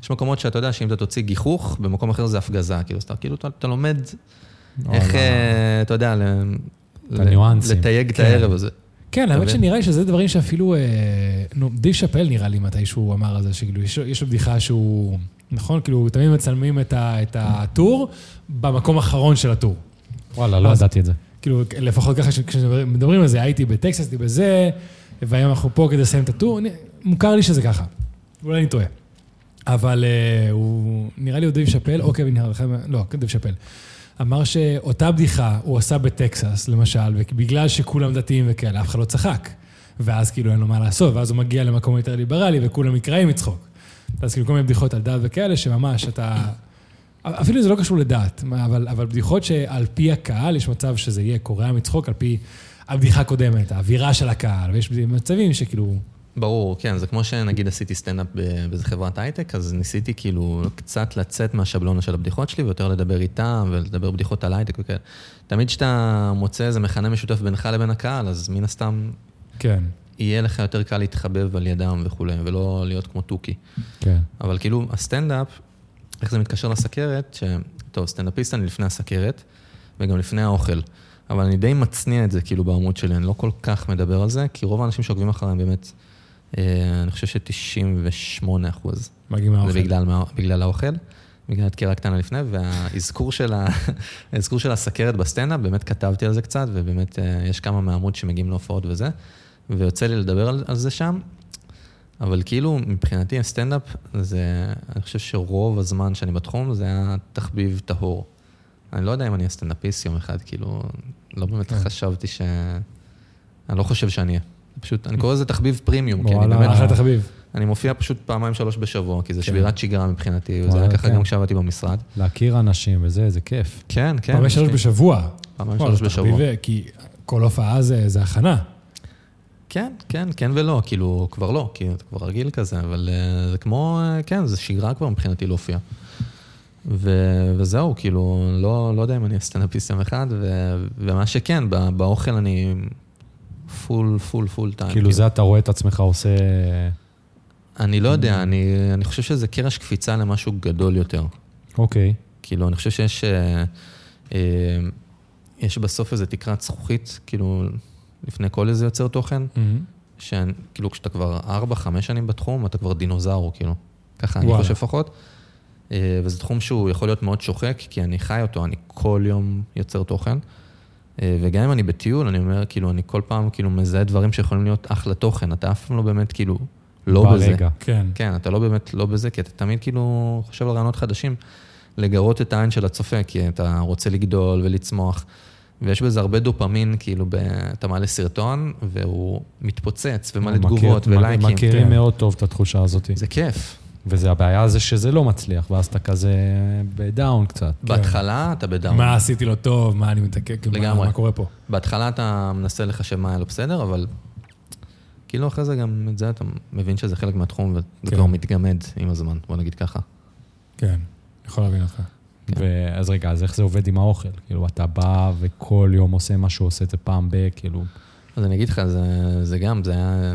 ויש מקומות שאתה יודע, שאם אתה תוציא גיחוך, במקום אחר זה הפגזה, כאילו, אתה לומד איך, אתה יודע, לתייג את הערב הזה. כן, האמת שנראה לי שזה דברים שאפילו, נו, דיב שפל נראה לי מתי שהוא אמר על זה, שיש לו בדיחה שהוא, נכון, כאילו, תמיד מצלמים את הטור במקום האחרון של הטור. וואלה, לא ידעתי את זה. כאילו, לפחות ככה, כשמדברים על זה, הייתי בטקסס, הייתי בזה, והיום אנחנו פה כדי לסיים את הטור, מוכר לי שזה ככה. אולי אני טועה. אבל הוא, נראה לי הוא דיב שפל, אוקיי, נראה לך, לא, דיב שפל. אמר שאותה בדיחה הוא עשה בטקסס, למשל, ובגלל שכולם דתיים וכאלה, אף אחד לא צחק. ואז כאילו אין לו מה לעשות, ואז הוא מגיע למקום יותר ליברלי, וכולם מקראים מצחוק. אז כאילו כל מיני בדיחות על דת וכאלה, שממש אתה... אפילו זה לא קשור לדת, אבל, אבל בדיחות שעל פי הקהל, יש מצב שזה יהיה קורא מצחוק, על פי הבדיחה הקודמת, האווירה של הקהל, ויש מצבים שכאילו... ברור, כן, זה כמו שנגיד עשיתי סטנדאפ באיזה חברת הייטק, אז ניסיתי כאילו קצת לצאת מהשבלונה של הבדיחות שלי, ויותר לדבר איתם ולדבר בדיחות על הייטק וכאלה. תמיד שאתה מוצא איזה מכנה משותף בינך לבין הקהל, אז מן הסתם יהיה לך יותר קל להתחבב על ידם וכו', ולא להיות כמו טוקי. אבל כאילו הסטנדאפ, איך זה מתקשר לסכרת, שטוב, סטנדאפיסט אני לפני הסכרת, וגם לפני האוכל. אבל אני די מצניע את זה כאילו בעמוד שלי, אני לא כל כך מדבר על זה, כי רוב האנשים שעוקבים אחריהם באמת אני חושב ש-תשעים ושמונה אחוז. מגיעים מהאוכל. זה בגלל, בגלל האוכל, בגלל התקירה קטנה לפני, והאזכור של, ה... של הסכרת בסטנדאפ, באמת כתבתי על זה קצת, ובאמת יש כמה מעמוד שמגיעים להופעות וזה, ויוצא לי לדבר על, על זה שם, אבל כאילו מבחינתי הסטנדאפ, זה... אני חושב שרוב הזמן שאני בתחום, זה היה תחביב טהור. אני לא יודע אם אני הסטנדאפיסט יום אחד, כאילו, לא באמת חשבתי ש... אני לא חושב שאני אהיה. פשוט, אני קורא לזה תחביב פרימיום, כי אני באמת... אחלה תחביב. אני מופיע פשוט פעמיים שלוש בשבוע, כי זה שבירת שגרה מבחינתי, וזה היה ככה גם כשעבדתי במשרד. להכיר אנשים וזה, זה כיף. כן, כן. פעמיים שלוש בשבוע. פעמיים שלוש בשבוע. כי כל הופעה זה הכנה. כן, כן, כן ולא, כאילו, כבר לא, כאילו, אתה כבר רגיל כזה, אבל זה כמו, כן, זה שגרה כבר מבחינתי להופיע. וזהו, כאילו, לא יודע אם אני סטנדאפיסט יום אחד, ומה שכן, באוכל אני... פול, פול, פול טיים. כאילו זה אתה רואה את עצמך עושה... אני לא יודע, אני חושב שזה קרש קפיצה למשהו גדול יותר. אוקיי. כאילו, אני חושב שיש... יש בסוף איזו תקרת זכוכית, כאילו, לפני כל איזה יוצר תוכן, שכאילו כשאתה כבר ארבע, חמש שנים בתחום, אתה כבר דינוזאור, כאילו. ככה, אני חושב פחות. וזה תחום שהוא יכול להיות מאוד שוחק, כי אני חי אותו, אני כל יום יוצר תוכן. וגם אם אני בטיול, אני אומר, כאילו, אני כל פעם, כאילו, מזהה דברים שיכולים להיות אחלה תוכן. אתה אף פעם לא באמת, כאילו, לא בזה. ברגע, כן. כן, אתה לא באמת לא בזה, כי אתה תמיד, כאילו, חושב על רעיונות חדשים, לגרות את העין של הצופה, כי אתה רוצה לגדול ולצמוח, ויש בזה הרבה דופמין, כאילו, אתה מעלה סרטון, והוא מתפוצץ, ומעלה תגובות ולייקים. מכירים מאוד טוב את התחושה הזאת. זה כיף. וזה הבעיה הזה שזה לא מצליח, ואז אתה כזה בדאון קצת. בהתחלה אתה בדאון. מה עשיתי לו טוב, מה אני מתעקק, מה קורה פה. בהתחלה אתה מנסה לחשב מה היה לו בסדר, אבל כאילו אחרי זה גם את זה, אתה מבין שזה חלק מהתחום, וזה כבר מתגמד עם הזמן, בוא נגיד ככה. כן, יכול להבין אותך. ואז רגע, אז איך זה עובד עם האוכל? כאילו, אתה בא וכל יום עושה מה שהוא עושה, זה פעם ב, כאילו... אז אני אגיד לך, זה גם, זה היה...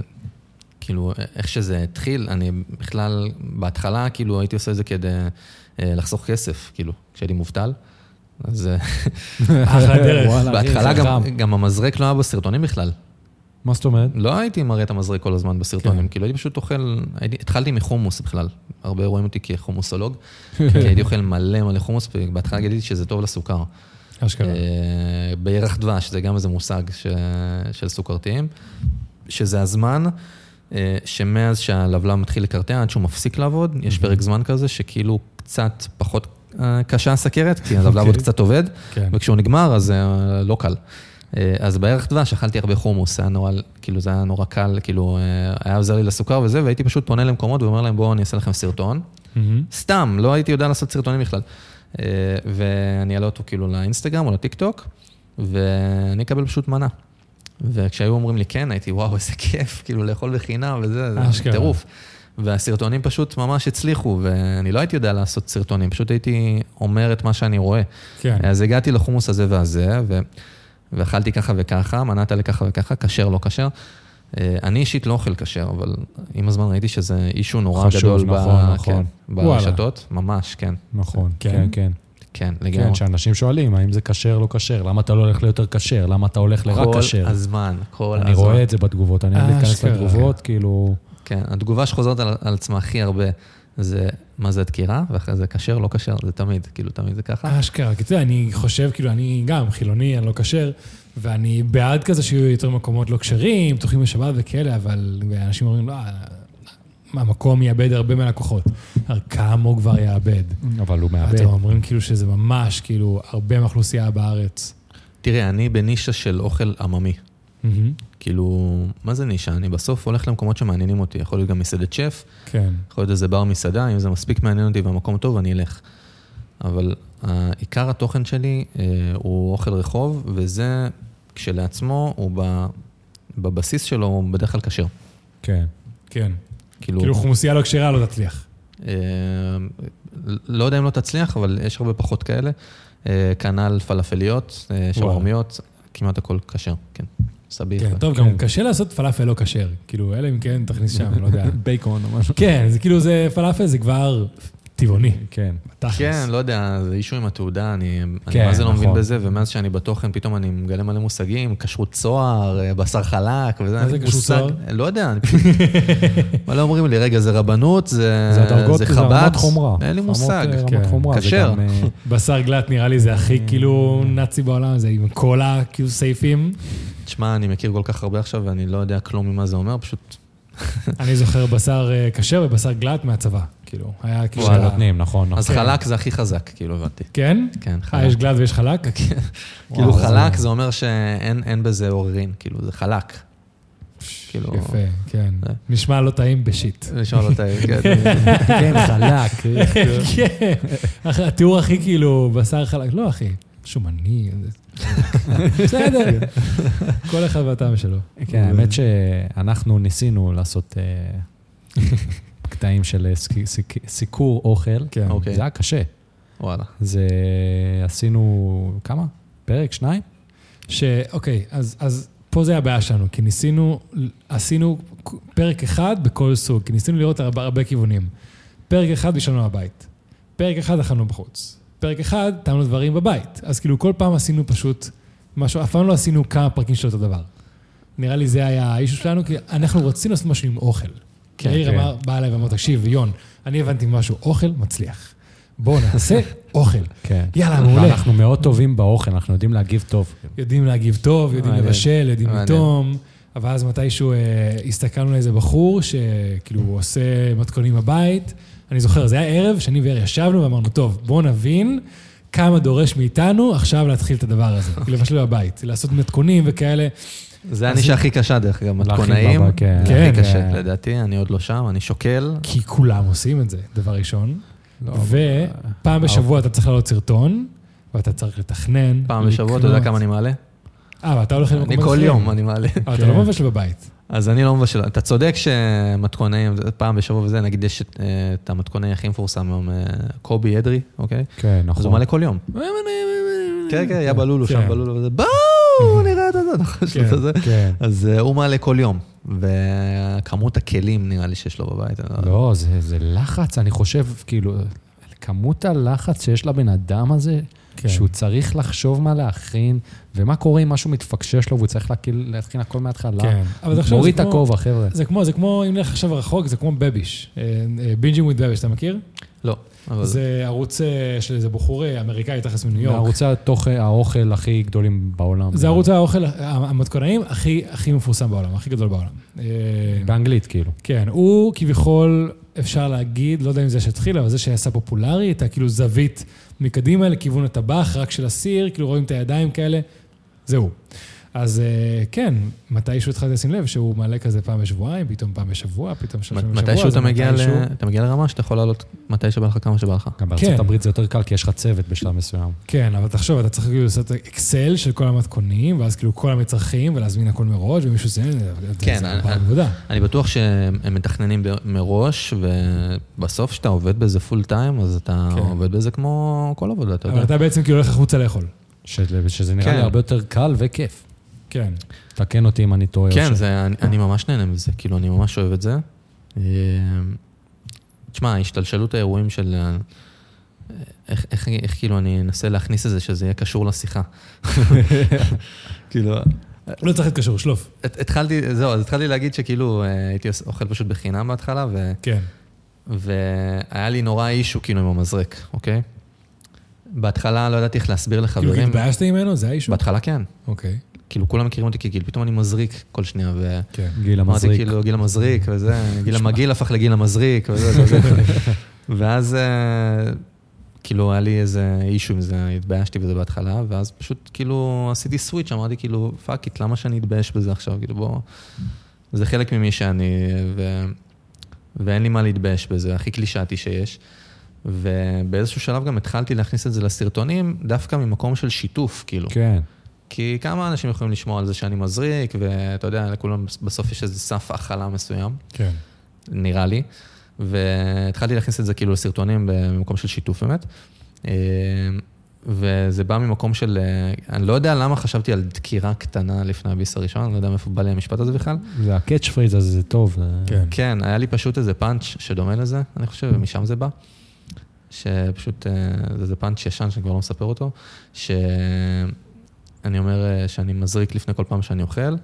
כאילו, איך שזה התחיל, אני בכלל, בהתחלה, כאילו, הייתי עושה את זה כדי לחסוך כסף, כאילו, כשהייתי מובטל. אז... אחלה דרך. בהתחלה גם המזרק לא היה בסרטונים בכלל. מה זאת אומרת? לא הייתי מראה את המזרק כל הזמן בסרטונים, כאילו הייתי פשוט אוכל, התחלתי מחומוס בכלל, הרבה רואים אותי כחומוסולוג, כי הייתי אוכל מלא מלא חומוס, בהתחלה גיליתי שזה טוב לסוכר. אשכרה. בירח דבש, זה גם איזה מושג של סוכרתיים, שזה הזמן שמאז שהלבלב מתחיל לקרטע, עד שהוא מפסיק לעבוד, יש פרק זמן כזה שכאילו קצת פחות קשה הסכרת, כי הלבלב עוד קצת עובד, וכשהוא נגמר אז לא קל. אז בערך דבש, אכלתי הרבה חומוס, היה נורא, כאילו, זה היה נורא קל, כאילו, היה עוזר לי לסוכר וזה, והייתי פשוט פונה למקומות ואומר להם, בואו, אני אעשה לכם סרטון. סתם, לא הייתי יודע לעשות סרטונים בכלל. ואני אעלה אותו, כאילו, לאינסטגרם או לטיק-טוק, ואני אקבל פשוט מנה. וכשהיו אומרים לי כן, הייתי, וואו, איזה כיף, כאילו, לאכול בחינם, וזה, זה טירוף. והסרטונים פשוט ממש הצליחו, ואני לא הייתי יודע לעשות סרטונים, פשוט הייתי אומר את מה שאני רואה. אז הגעתי לחומוס הזה והזה, ו... ואכלתי ככה וככה, מנעת לככה וככה, כשר, לא כשר. אני אישית לא אוכל כשר, אבל עם הזמן ראיתי שזה אישו נורא גדול ברשתות. ממש, כן. נכון, כן, כן. כן, לגמרי. כן, שאנשים שואלים, האם זה כשר, לא כשר? למה אתה לא הולך ליותר כשר? למה אתה הולך לרק כשר? כל הזמן, כל הזמן. אני רואה את זה בתגובות, אני הולך להיכנס לתגובות, כאילו... כן, התגובה שחוזרת על עצמה הכי הרבה... זה, מה זה תקירה, ואחרי זה כשר, לא כשר, זה תמיד, כאילו, תמיד זה ככה. אשכרה, כזה, אני חושב, כאילו, אני גם חילוני, אני לא כשר, ואני בעד כזה שיהיו יותר מקומות לא כשרים, פתוחים בשבת וכאלה, אבל אנשים אומרים, לא, המקום יאבד הרבה מהלקוחות. כמה כבר יאבד. אבל הוא מאבד. אתם אומרים, כאילו, שזה ממש, כאילו, הרבה מהאוכלוסייה בארץ. תראה, אני בנישה של אוכל עממי. כאילו, מה זה נישה? אני בסוף הולך למקומות שמעניינים אותי. יכול להיות גם מסעדת שף, כן. יכול להיות איזה בר מסעדה, אם זה מספיק מעניין אותי והמקום טוב, אני אלך. אבל העיקר התוכן שלי אה, הוא אוכל רחוב, וזה כשלעצמו, הוא ב, בבסיס שלו, הוא בדרך כלל כשר. כן, כן. כאילו, כאילו חומוסייה לא כשרה לא תצליח. אה, לא יודע אם לא תצליח, אבל יש הרבה פחות כאלה. אה, כנל פלאפליות, אה, שווארמיות, כמעט הכל כשר, כן. כן, טוב, גם קשה לעשות פלאפל לא כשר, כאילו, אלה אם כן, תכניס שם, לא יודע. בייקון או משהו. כן, זה כאילו, זה פלאפל, זה כבר טבעוני. כן, כן, לא יודע, זה אישו עם התעודה, אני מה זה לא מבין בזה, ומאז שאני בתוכן, פתאום אני מגלה מלא מושגים, כשרות צוהר, בשר חלק, וזה. מה זה כשרות צוהר? לא יודע, אני פשוט... מה לא אומרים לי, רגע, זה רבנות, זה חב"ד. זה רמת חומרה. אין לי מושג, כשר. בשר גלט נראה לי, זה הכי כאילו נאצי בעולם, זה עם כל הסעיפים. תשמע, אני מכיר כל כך הרבה עכשיו, ואני לא יודע כלום ממה זה אומר, פשוט... אני זוכר בשר קשר ובשר גלט מהצבא, כאילו. היה כאילו... וואי, נותנים, נכון. אז חלק זה הכי חזק, כאילו, הבנתי. כן? כן, חלק. יש גלט ויש חלק? כאילו, חלק זה אומר שאין בזה עוררין, כאילו, זה חלק. יפה, כן. נשמע לא טעים בשיט. נשמע לא טעים, כן. כן, חלק. כן. התיאור הכי כאילו, בשר חלק, לא הכי. שומני, בסדר. כל אחד והטעם שלו. כן, האמת שאנחנו ניסינו לעשות קטעים של סיקור אוכל. זה היה קשה. וואלה. זה עשינו כמה? פרק, שניים? שאוקיי, אז פה זה הבעיה שלנו, כי ניסינו, עשינו פרק אחד בכל סוג, כי ניסינו לראות הרבה כיוונים. פרק אחד בישלנו הבית. פרק אחד אכלנו בחוץ. פרק אחד, טעמנו דברים בבית. אז כאילו כל פעם עשינו פשוט משהו, אף פעם לא עשינו כמה פרקים של אותו דבר. נראה לי זה היה האישו שלנו, כי אנחנו רוצים לעשות משהו עם אוכל. כי העיר אמר, בא אליי ואמר, תקשיב, יון, אני הבנתי משהו, אוכל מצליח. בואו נעשה אוכל. יאללה, מעולה. אנחנו מאוד טובים באוכל, אנחנו יודעים להגיב טוב. יודעים להגיב טוב, יודעים לבשל, יודעים לטום, אבל אז מתישהו הסתכלנו לאיזה בחור, שכאילו הוא עושה מתכונים בבית, אני זוכר, זה היה ערב, שאני ואיר ישבנו ואמרנו, טוב, בואו נבין כמה דורש מאיתנו עכשיו להתחיל את הדבר הזה, לבשל בבית, לעשות מתכונים וכאלה. זה הנישה הכי קשה דרך אגב, מתכונאים, הכי קשה, לדעתי, אני עוד לא שם, אני שוקל. כי כולם עושים את זה, דבר ראשון. ופעם בשבוע אתה צריך לעלות סרטון, ואתה צריך לתכנן. פעם בשבוע, אתה יודע כמה אני מעלה? אה, ואתה הולך למקום אחר. אני כל יום אני מעלה. אבל אתה לא מבשל בבית. אז אני לא מבשל, אתה צודק שמתכונאים, פעם בשבוע וזה, נגיד יש את המתכונאי הכי מפורסם, קובי אדרי, אוקיי? כן, נכון. אז הוא מלא כל יום. כן, כן, היה בלולו שם, בלולו וזה, בואו, נראה את זה. אז הוא מלא כל יום, וכמות הכלים נראה לי שיש לו בבית. לא, זה לחץ, אני חושב, כאילו, כמות הלחץ שיש לבן אדם הזה, שהוא צריך לחשוב מה להכין, ומה קורה אם משהו מתפקשש לו, והוא צריך להתחיל הכל מההתחלה. מוריד את הכובע, חבר'ה. זה כמו, אם נלך עכשיו רחוק, זה כמו בביש. בינג'ים וויד בביש, אתה מכיר? לא. זה ערוץ של איזה בחורי אמריקאי תחס מניו יורק. ערוץ האוכל הכי גדולים בעולם. זה ערוץ האוכל, המתכונאים הכי מפורסם בעולם, הכי גדול בעולם. באנגלית כאילו. כן, הוא כביכול אפשר להגיד, לא יודע אם זה שהתחיל, אבל זה שעשה פופולרי, הייתה כאילו זווית מקדימה לכיוון הטבח, רק של הסיר, כאילו רואים את הידיים כאלה, זהו. אז כן, מתישהו התחלתי לשים לב שהוא מעלה כזה פעם בשבועיים, פתאום פעם בשבוע, פתאום שלושה בשבוע. מתישהו אתה מגיע לרמה שאתה יכול לעלות מתי שבא לך כמה שבא לך. גם בארצות הברית זה יותר קל, כי יש לך צוות בשלב מסוים. כן, אבל תחשוב, אתה צריך כאילו לעשות אקסל של כל המתכונים, ואז כאילו כל המצרכים, ולהזמין הכל מראש, ומישהו זה... כן, אני בטוח שהם מתכננים מראש, ובסוף שאתה עובד בזה פול טיים, אז אתה עובד בזה כמו כל עבודה, אתה יודע. אבל אתה בעצם כאילו הולך החוצה לאכול. שזה נראה לי הרבה יותר קל וכיף. כן. תקן אותי אם אני טועה. כן, אני ממש נהנה מזה, כאילו, אני ממש אוהב את זה. תשמע, השתלשלות האירועים של... איך כאילו אני אנסה להכניס את זה, שזה יהיה קשור לשיחה. כאילו... לא צריך להתקשור, שלוף. התחלתי, זהו, אז התחלתי להגיד שכאילו הייתי אוכל פשוט בחינם בהתחלה, ו... כן. והיה לי נורא אישו כאילו עם המזרק, אוקיי? בהתחלה לא ידעתי איך להסביר לחברים. כאילו התבאסת ממנו, זה האישו? בהתחלה כן. אוקיי. כאילו, כולם מכירים אותי כגיל, פתאום אני מזריק כל שנייה, ו... כן, גיל המזריק. אמרתי כאילו, גיל המזריק, וזה, גיל המגיל הפך לגיל המזריק, וזה, וזה. ואז, כאילו, היה לי איזה אישו עם זה, התבאשתי בזה בהתחלה, ואז פשוט, כאילו, עשיתי סוויץ', אמרתי, כאילו, פאקית, למה שאני אתבאש בזה עכשיו? כאילו, בוא... זה חלק ממי שאני, ו... ואין לי מה להתבאש בזה, הכי קלישאתי שיש. ובאיזשהו שלב גם התחלתי להכניס את זה לסרטונים, דווקא ממקום של שיתוף, כאילו. כן. כי כמה אנשים יכולים לשמוע על זה שאני מזריק, ואתה יודע, לכולם בסוף יש איזה סף אכלה מסוים. כן. נראה לי. והתחלתי להכניס את זה כאילו לסרטונים במקום של שיתוף באמת. וזה בא ממקום של... אני לא יודע למה חשבתי על דקירה קטנה לפני הביס הראשון, אני לא יודע מאיפה בא לי המשפט הזה בכלל. זה הקאץ' פרייז הזה, זה טוב. כן. כן, היה לי פשוט איזה פאנץ' שדומה לזה, אני חושב, ומשם זה בא. שפשוט... זה פאנץ' ישן שאני כבר לא מספר אותו, ש... אני אומר שאני מזריק לפני כל פעם שאני אוכל,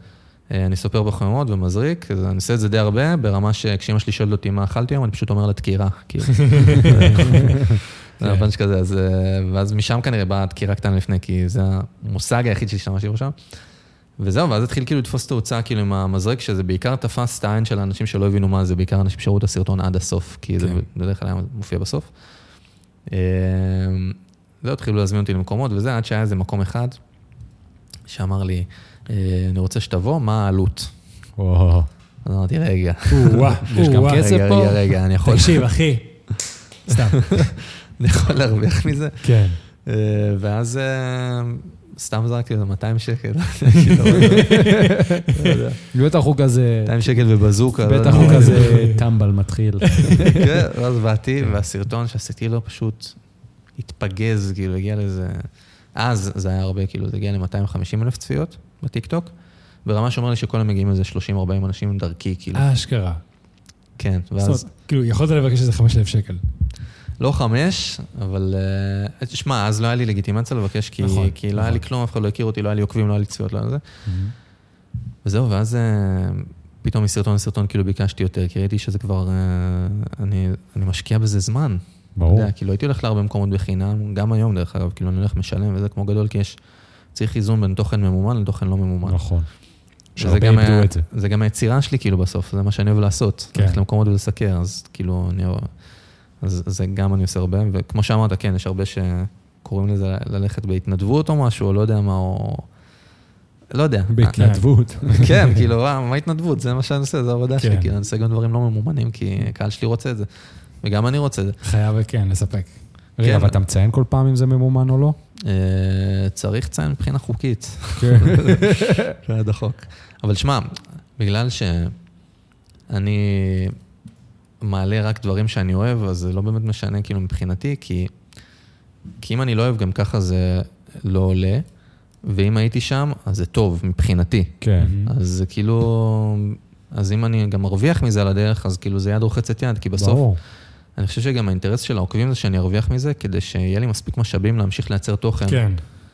אני סופר בחומות ומזריק, אני עושה את זה די הרבה, ברמה שכשאמא שלי שואלת אותי מה אכלתי היום, אני פשוט אומר לה דקירה, כאילו. זה הפאנץ' כזה, אז... ואז משם כנראה באה דקירה קטנה לפני, כי זה המושג היחיד שהשתמשתי בו שם. וזהו, ואז התחיל כאילו לתפוס תאוצה כאילו עם המזריק, שזה בעיקר תפס את העין של האנשים שלא הבינו מה זה, בעיקר אנשים שראו את הסרטון עד הסוף, כי זה בדרך כלל מופיע בסוף. זהו, התחילו להזמין אותי למקומות, וזה עד שהיה איזה מקום אחד שאמר לי, אני רוצה שתבוא, מה העלות? וואו. אז אמרתי, רגע. וואו, יש גם כסף פה? רגע, רגע, אני יכול... תקשיב, אחי. סתם. אני יכול להרוויח מזה? כן. ואז סתם זרקתי, זה מאתיים שקל. בטח הוא כזה... מאתיים שקל ובזוקה. בטח הוא כזה טמבל מתחיל. כן, ואז באתי, והסרטון שעשיתי לו פשוט התפגז, כאילו, הגיע לאיזה... אז זה היה הרבה, כאילו, זה הגיע ל-מאתיים וחמישים אלף צפיות בטיק-טוק, ברמה שאומר לי שכל הם מגיעים איזה שלושים ארבעים אנשים דרכי, כאילו. אשכרה. כן, ואז... זאת אומרת, כאילו, יכולת לבקש איזה חמשת אלפים שקל. לא חמש, אבל... שמע, אז לא היה לי לגיטימציה לבקש, כי לא היה לי כלום, אף אחד לא הכיר אותי, לא היה לי עוקבים, לא היה לי צפיות, לא היה לזה. וזהו, ואז פתאום מסרטון לסרטון, כאילו, ביקשתי יותר, כי ראיתי שזה כבר... אני משקיע בזה זמן. ברור. אתה יודע, כאילו הייתי הולך להרבה מקומות בחינם, גם היום דרך אגב, כאילו אני הולך משלם, וזה כמו גדול, כי יש, צריך איזון בין תוכן ממומן לתוכן לא ממומן. נכון. שהרבה יבדו את זה. זה גם היצירה שלי כאילו בסוף, זה מה שאני אוהב לעשות. כן. הולך למקומות ולסקר, אז כאילו אני אוהב, אז זה גם אני עושה הרבה, וכמו שאמרת, כן, יש הרבה שקוראים לזה ללכת בהתנדבות או משהו, או לא יודע מה, או... לא יודע. בהתנדבות. כן, כאילו, מה התנדבות? זה מה שאני עושה, זה העבודה שלי, כאילו, אני עושה גם דברים לא ממומנים, כי הקהל שלי רוצה את זה. וגם אני רוצה את זה. חייב, כן, לספק. רגע, אבל אתה מציין כל פעם אם זה ממומן או לא? צריך לציין מבחינה חוקית. כן. זה היה דחוק. אבל שמע, בגלל שאני מעלה רק דברים שאני אוהב, אז זה לא באמת משנה כאילו מבחינתי, כי, כי אם אני לא אוהב גם ככה זה לא עולה, ואם הייתי שם, אז זה טוב מבחינתי. כן. אז זה כאילו, אז אם אני גם מרוויח מזה על הדרך, אז כאילו זה יד רוחצת יד, כי בסוף... ברור. אני חושב שגם האינטרס של העוקבים זה שאני ארוויח מזה, כדי שיהיה לי מספיק משאבים להמשיך לייצר תוכן. כן.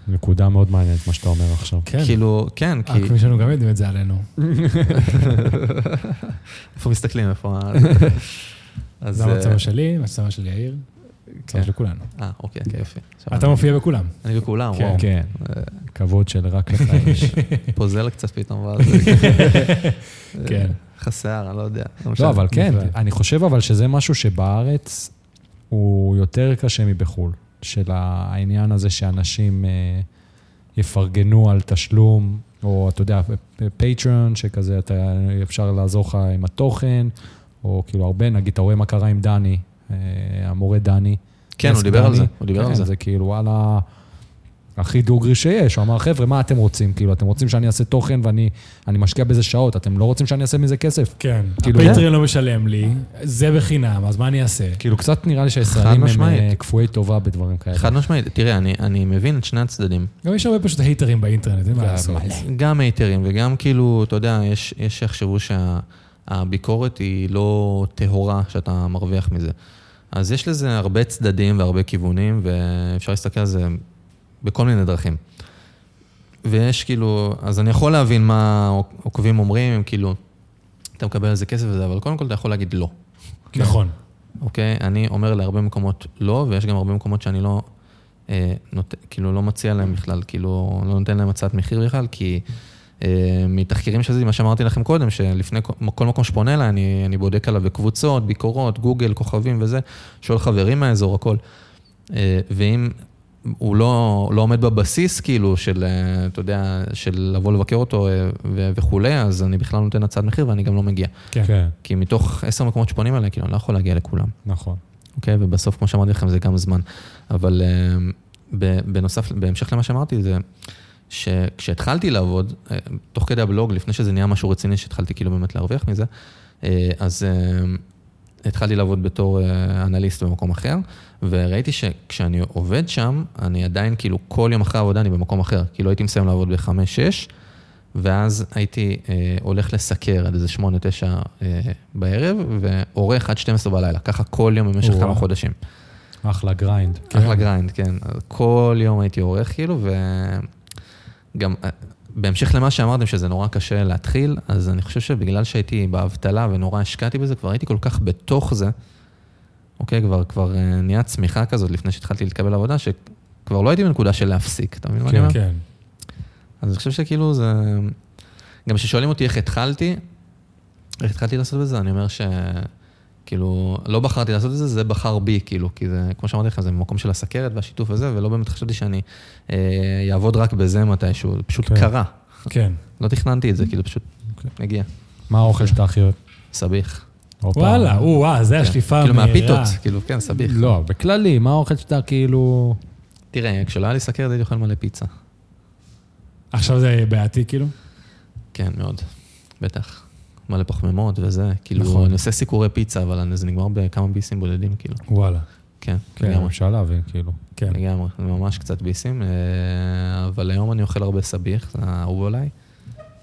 נקודה מאוד מעניינת מה שאתה אומר עכשיו. כן. כאילו, כן, כי... העוקבים שלנו גם יודעים את זה עלינו. איפה מסתכלים, איפה... זה המצבה שלי, המצבה של יאיר, המצבה של כולנו. אה, אוקיי, יופי. אתה מופיע בכולם. אני בכולם, וואו. כן, כבוד של רק לך איש. פוזל קצת פתאום, ואז... כן. חסר, אני לא יודע. לא, אבל כן, אני חושב אבל שזה משהו שבארץ הוא יותר קשה מבחול, של העניין הזה שאנשים יפרגנו על תשלום, או אתה יודע, פטרון, שכזה אפשר לעזור לך עם התוכן, או כאילו הרבה, נגיד, אתה רואה מה קרה עם דני, המורה דני. כן, הוא דיבר על זה, הוא דיבר על זה. זה כאילו, וואלה... הכי דוגרי שיש, הוא אמר, חבר'ה, מה אתם רוצים? כאילו, אתם רוצים שאני אעשה תוכן ואני משקיע בזה שעות, אתם לא רוצים שאני אעשה מזה כסף? כן, הפטרי לא משלם לי, זה בחינם, אז מה אני אעשה? כאילו, קצת נראה לי שהישראלים הם כפויי טובה בדברים כאלה. חד משמעית, תראה, אני מבין את שני הצדדים. גם יש הרבה פשוט הייטרים באינטרנט, אין מה לעשות. גם הייטרים, וגם כאילו, אתה יודע, יש שיחשבו שהביקורת היא לא טהורה שאתה מרוויח מזה. אז יש לזה הרבה צדדים והרבה כיוונים, ואפשר להסתכל על זה בכל מיני דרכים. ויש כאילו, אז אני יכול להבין מה עוקבים אומרים, הם כאילו, אתה מקבל על זה כסף וזה, אבל קודם כל אתה יכול להגיד לא. נכון. אוקיי? אני אומר להרבה מקומות לא, ויש גם הרבה מקומות שאני לא, אה, נות, כאילו לא מציע להם בכלל, כאילו לא נותן להם הצעת מחיר בכלל, כי אה, מתחקירים שזה, מה שאמרתי לכם קודם, שלפני כל מקום שפונה לה, אני, אני בודק עליו בקבוצות, ביקורות, גוגל, כוכבים וזה, שואל חברים מהאזור, הכל. אה, ואם... הוא לא, לא עומד בבסיס, כאילו, של, אתה יודע, של לבוא לבקר אותו ו- וכולי, אז אני בכלל נותן הצד מחיר ואני גם לא מגיע. כן. כי מתוך עשר מקומות שפונים עליי, כאילו, אני לא יכול להגיע לכולם. נכון. אוקיי? ובסוף, כמו שאמרתי לכם, זה גם זמן. אבל בנוסף, בהמשך למה שאמרתי, זה שכשהתחלתי לעבוד, תוך כדי הבלוג, לפני שזה נהיה משהו רציני, שהתחלתי כאילו באמת להרוויח מזה, אז... התחלתי לעבוד בתור אנליסט במקום אחר, וראיתי שכשאני עובד שם, אני עדיין כאילו כל יום אחרי העבודה אני במקום אחר, כאילו הייתי מסיים לעבוד בחמש שש, ואז הייתי אה, הולך לסקר עד איזה שמונה תשע אה, בערב, ועורך עד שתים עשרה בלילה, ככה כל יום במשך כמה חודשים. אחלה גריינד. כן. אחלה גריינד, כן. כל יום הייתי עורך כאילו, וגם... בהמשך למה שאמרתם שזה נורא קשה להתחיל, אז אני חושב שבגלל שהייתי באבטלה ונורא השקעתי בזה, כבר הייתי כל כך בתוך זה, אוקיי, כבר, כבר נהיה צמיחה כזאת לפני שהתחלתי להתקבל עבודה, שכבר לא הייתי בנקודה של להפסיק, אתה מבין מה אני אומר? כן, כן. אז אני חושב שכאילו זה... גם כששואלים אותי איך התחלתי, איך התחלתי לעשות בזה, אני אומר שכאילו, לא בחרתי לעשות בזה, זה בחר בי, כאילו, כי זה, כמו שאמרתי לך, זה במקום של הסקרת והשיתוף הזה, ולא באמת חשבתי שאני יעבוד רק בזה מתישהו, פשוט קרה. כן. לא תכננתי את זה, כאילו פשוט נגיע. מה האוכל שאתה הכי אוהב? סביך. וואלה, וואו, זה השליפה מהירה. כאילו מהפיתות, כאילו, כן, סביך. לא, בכללי, מה האוכל שאתה כאילו... תראה, כשלא היה לי סקרת, הייתי אוכל מלא פיצה. עכשיו זה בעייתי, כאילו? כן, מאוד, בטח. מלא פחמימות וזה, כאילו, אני עושה סיקורי פיצה, אבל זה נגמר בכמה ביסים בודדים, כאילו. וואלה. כן, לגמרי. אפשר להבין, כאילו. כן. לגמרי, ממש קצת ביסים, אבל היום אני אוכל הרבה סביך, זה אהוב עליי.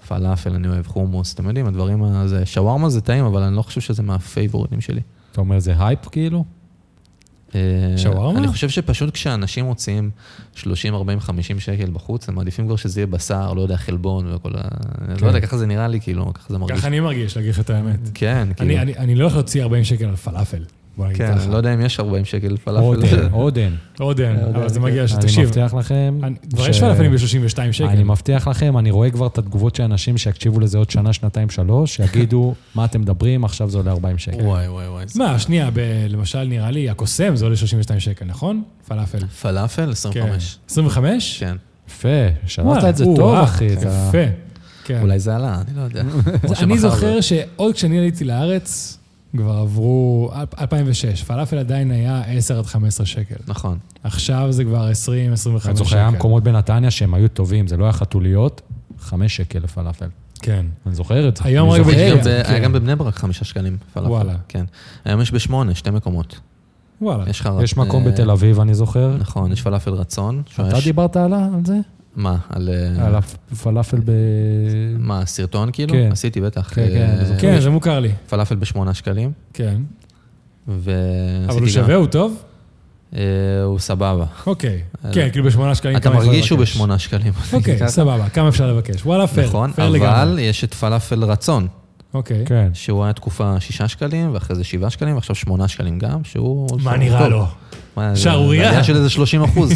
פלאפל, אני אוהב חומוס, אתם יודעים, הדברים הזה, שווארמה זה טעים, אבל אני לא חושב שזה מהפייבורטים שלי. אתה אומר, זה הייפ, כאילו? שווארמה? אני חושב שפשוט כשאנשים מוציאים שלושים, ארבעים, חמישים שקל בחוץ, הם מעדיפים כבר שזה יהיה בשר, לא יודע, חלבון וכל ה... לא יודע, ככה זה נראה לי, כאילו, ככה זה מרגיש. ככה אני מרגיש, להגיד את האמת. כן, כאילו. אני לא יכול להוציא ארבעים שקל על פלאפל. כן, אני לא יודע אם יש ארבעים שקל פלאפל. עודן, עודן. עודן, אבל זה מגיע שתקשיב. אני מבטיח לכם... כבר יש פלאפלים ב-שלושים ושתיים שקל. אני מבטיח לכם, אני רואה כבר את התגובות של אנשים שיקשיבו לזה עוד שנה, שנתיים, שלוש, שיגידו, מה אתם מדברים, עכשיו זה עולה ארבעים שקל. וואי, וואי, וואי. מה, שנייה, למשל נראה לי, הקוסם זה עולה שלושים ושתיים שקל, נכון? פלאפל. פלאפל, עשרים וחמש. עשרים וחמש? כן. יפה, שמעת את זה טוב, אחי. יפה. אולי זה עלה, אני לא יודע. אני זוכר שעוד כשאני עליתי לארץ כבר עברו, אלפיים ושש, פלאפל עדיין היה עשר עד חמש עשרה שקל. נכון. עכשיו זה כבר עשרים, עשרים וחמש שקל. אני זוכר, היה מקומות בנתניה שהם היו טובים, זה לא היה חתוליות, חמש שקל לפלאפל. כן. אני זוכר את זה. היום רק בגלל זה. היה גם בבני ברק חמישה שקלים. וואלה. כן. היום יש בשמונה, שתי מקומות. וואלה. יש מקום בתל אביב, אני זוכר. נכון, יש פלאפל רצון. אתה דיברת על זה? מה? על... על הפלאפל ב... מה, סרטון כאילו? כן. עשיתי בטח. כן, זה מוכר לי. פלאפל בשמונה שקלים. כן. אבל הוא שווה, הוא טוב? הוא סבבה. אוקיי. כן, כאילו בשמונה שקלים. אתה מרגיש שהוא בשמונה שקלים. אוקיי, סבבה. כמה אפשר לבקש? וואלה, פייר. נכון, אבל יש את פלאפל רצון. אוקיי. שהוא היה תקופה שישה שקלים, ואחרי זה שבעה שקלים, ועכשיו שמונה שקלים גם, שהוא... מה נראה לו? שערוריה. עלייה של איזה שלושים אחוז.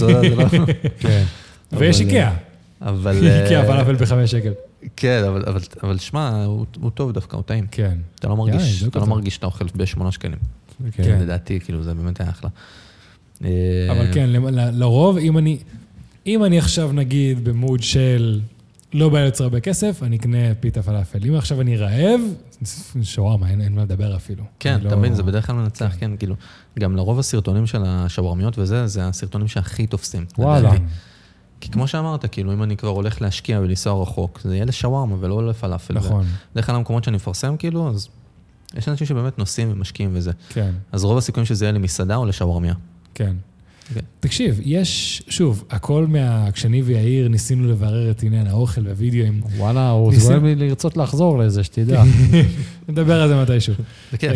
כן. ויש איקאה. אבל... איקאה פלאפל בחמש שקל. כן, אבל שמע, הוא טוב דווקא, הוא טעים. כן. אתה לא מרגיש שאתה אוכל בשמונה שקלים. כן. לדעתי, כאילו, זה באמת היה אחלה. אבל כן, לרוב, אם אני, אם אני עכשיו נגיד במוד של לא בא לצרה בכסף, אני אקנה פיתה פלאפל. אם עכשיו אני רעב, שווארמה, אין, אין מה לדבר אפילו. כן, תמיד, זה בדרך כלל מנצח, כן, כאילו, גם לרוב הסרטונים של השווארמיות וזה, זה הסרטונים שהכי תופסים. וואלה. כי כמו שאמרת, כאילו, אם אני כבר הולך להשקיע ולנסוע רחוק, זה יהיה לשווארמה ולא לפלאפל. נכון. בדרך כלל המקומות שאני מפרסם, כאילו, אז יש אנשים שבאמת נוסעים ומשקיעים וזה. כן. אז רוב הסיכויים שזה יהיה למסעדה או לשווארמיה. כן. תקשיב, יש, שוב, הכל מהקשני ויעיר, ניסינו לברר את עניין האוכל והווידאוים. וואלה, הוא זורם לי לרצות לחזור לאיזה, שתדע. נדבר על זה מתישהו. זה כיף.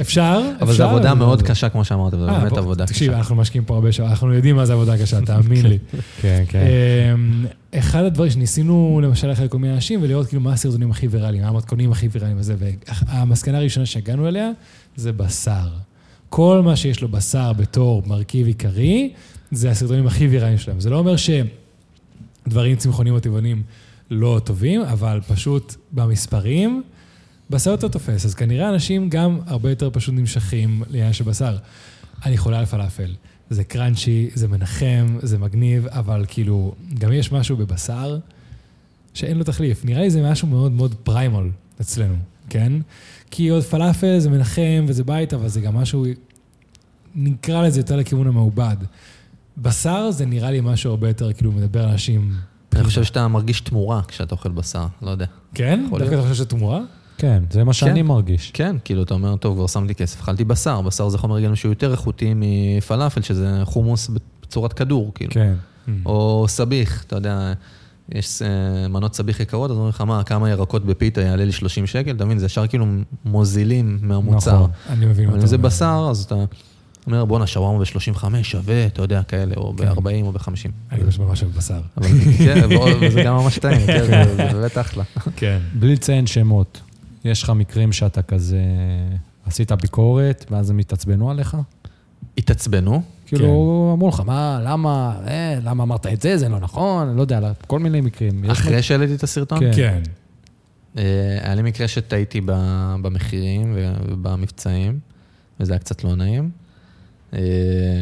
אפשר? אבל זו עבודה מאוד קשה, כמו שאמרת, זה באמת עבודה קשה. תקשיב, אנחנו משקיעים פה הרבה שעות, אנחנו יודעים מה זה עבודה קשה, תאמין לי. כן, כן. אחד הדברים שניסינו, למשל, אחרי כל מיני אנשים, ולראות כאילו מה הסרטונים הכי ויראליים, מה המתכונים הכי ויראליים וזה, והמסקנה הראשונה שהגענו אליה, זה בשר. כל מה שיש לו בשר בתור מרכיב עיקרי, זה הסרטונים הכי ויראליים שלהם. זה לא אומר שדברים צמחונים או טבעונים לא טובים, אבל פשוט במספרים, בשר יותר תופס. אז כנראה אנשים גם הרבה יותר פשוט נמשכים לעניין של בשר. אני חולה על פלאפל. זה קרנצ'י, זה מנחם, זה מגניב, אבל כאילו, גם יש משהו בבשר שאין לו תחליף. נראה לי זה משהו מאוד מאוד פריימול אצלנו. כן? כי עוד פלאפל זה מנחם וזה בית, אבל זה גם משהו, נקרא לזה יותר לכיוון המעובד. בשר זה נראה לי משהו הרבה יותר, כאילו מדבר אנשים... אני חושב שאתה מרגיש תמורה כשאתה אוכל בשר, לא יודע. כן? דווקא אתה חושב שאתה תמורה? כן, זה מה שאני מרגיש. כן, כאילו אתה אומר, טוב, כבר שמתי כסף, אכלתי בשר, בשר זה חומר גלם שהוא יותר איכותי מפלאפל, שזה חומוס בצורת כדור, כאילו. כן. או סביך, אתה יודע... יש מנות סביך יקרות, אז אני אומר לך, מה, כמה ירקות בפיתה יעלה לי שלושים שקל, אתה מבין, זה ישר כאילו מוזילים מהמוצר. נכון, אני מבין אותם. אבל אם זה בשר, אז אתה אומר, בוא נשארם ב-שלושים וחמש שווה, אתה יודע, כאלה, או ב-ארבעים או ב-חמישים. אני חושב ממש על בשר. כן, וזה גם ממש טעים, זה באמת אחלה. כן. בלי לציין שמות, יש לך מקרים שאתה כזה, עשית ביקורת, ואז הם התעצבנו עליך? התעצבנו? כאילו, אמרו לך, מה, למה, למה אמרת את זה, זה לא נכון, לא יודע, כל מיני מקרים. אחרי שהעליתי את הסרטון? כן. היה לי מקרה שטעיתי במחירים ובמבצעים, וזה היה קצת לא נעים,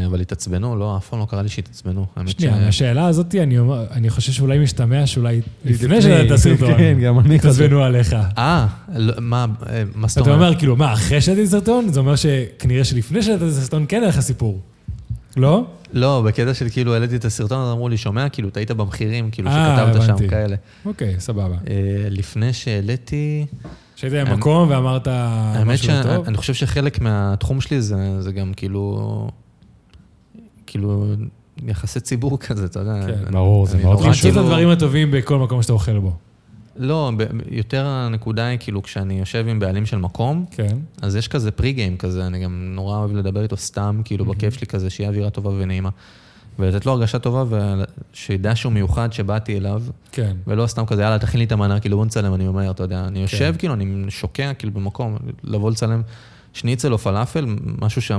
אבל התעצבנו, לא, אף פעם לא קרה לי שהתעצבנו. שנייה, השאלה הזאת, אני חושב שאולי משתמע, שאולי לפני שעלית את הסרטון, התעצבנו עליך. אה, מה, מה זאת אומרת? אתה אומר, כאילו, מה, אחרי שעלית את הסרטון? זה אומר שכנראה שלפני שעלית את הסרטון, כן היה לך סיפור. לא? לא, בקטע של כאילו העליתי את הסרטון, אז אמרו לי, שומע, כאילו, תהיית במחירים, כאילו, שכתבת שם כאלה. אוקיי, סבבה. לפני שהעליתי... שהיית במקום ואמרת משהו טוב? האמת שאני חושב שחלק מהתחום שלי זה גם כאילו... כאילו, יחסי ציבור כזה, אתה יודע. כן, ברור, זה מאוד חשוב. תמציא את הדברים הטובים בכל מקום שאתה אוכל בו. לא, יותר הנקודה היא כאילו כשאני יושב עם בעלים של מקום, כן. אז יש כזה פרי-גיים כזה, אני גם נורא אוהב לדבר איתו סתם, כאילו mm-hmm. בכיף שלי כזה, שיהיה אווירה טובה ונעימה. ולתת לו הרגשה טובה, ושידע שהוא מיוחד שבאתי אליו, כן. ולא סתם כזה, יאללה, תכין לי את המנה, כאילו בוא נצלם, אני אומר, אתה יודע, אני יושב כן. כאילו, אני שוקע כאילו במקום, לבוא לצלם שניצל או פלאפל, משהו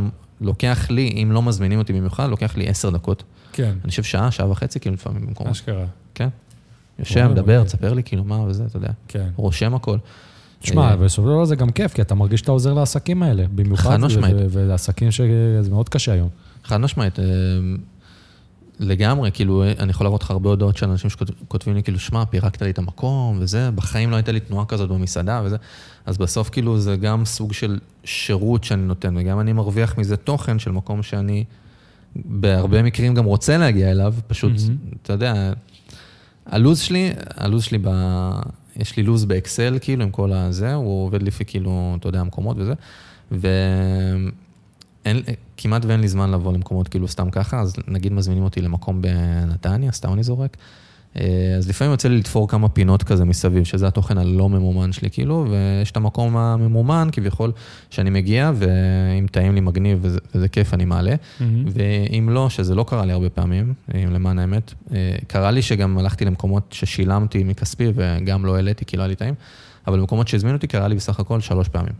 שלוקח לי, אם לא מזמינים אותי במיוחד, לוקח לי עשר דקות. כן. אני חושב שעה, שעה וחצי, כאילו לפעמים במקום. אשכרה. כן. יושב, מדבר, תספר לי כאילו מה וזה, אתה יודע. כן. רושם הכל. תשמע, בסוף לא זה גם כיף, כי אתה מרגיש שאתה עוזר לעסקים האלה, במיוחד ולעסקים שזה מאוד קשה היום. חד נושמעית, לגמרי, כאילו, אני יכול לראות לך הרבה הודעות של אנשים שכותבים לי, כאילו, שמע, פירקת לי את המקום וזה, בחיים לא הייתה לי תנועה כזאת במסעדה וזה, אז בסוף כאילו זה גם סוג של שירות שאני נותן, וגם אני מרוויח מזה תוכן של מקום שאני בהרבה מקרים גם רוצה להגיע אליו, פשוט, אתה יודע, הלוז שלי, הלוז שלי ב... יש לי לוז באקסל, כאילו, עם כל הזה, הוא עובד לפי, כאילו, אתה יודע, המקומות וזה, ו... אין, כמעט ואין לי זמן לבוא למקומות כאילו סתם ככה, אז נגיד מזמינים אותי למקום בנתניה, סתם אני זורק, אז לפעמים יוצא לי לתפור כמה פינות כזה מסביב, שזה התוכן הלא ממומן שלי כאילו, ויש את המקום הממומן כביכול שאני מגיע, ואם טעים לי מגניב וזה, וזה כיף אני מעלה, mm-hmm. ואם לא, שזה לא קרה לי הרבה פעמים, אם למען האמת, קרה לי שגם הלכתי למקומות ששילמתי מכספי וגם לא העליתי כי לא היה לי טעים, אבל במקומות שהזמינו אותי קרה לי בסך הכל שלוש פעמים.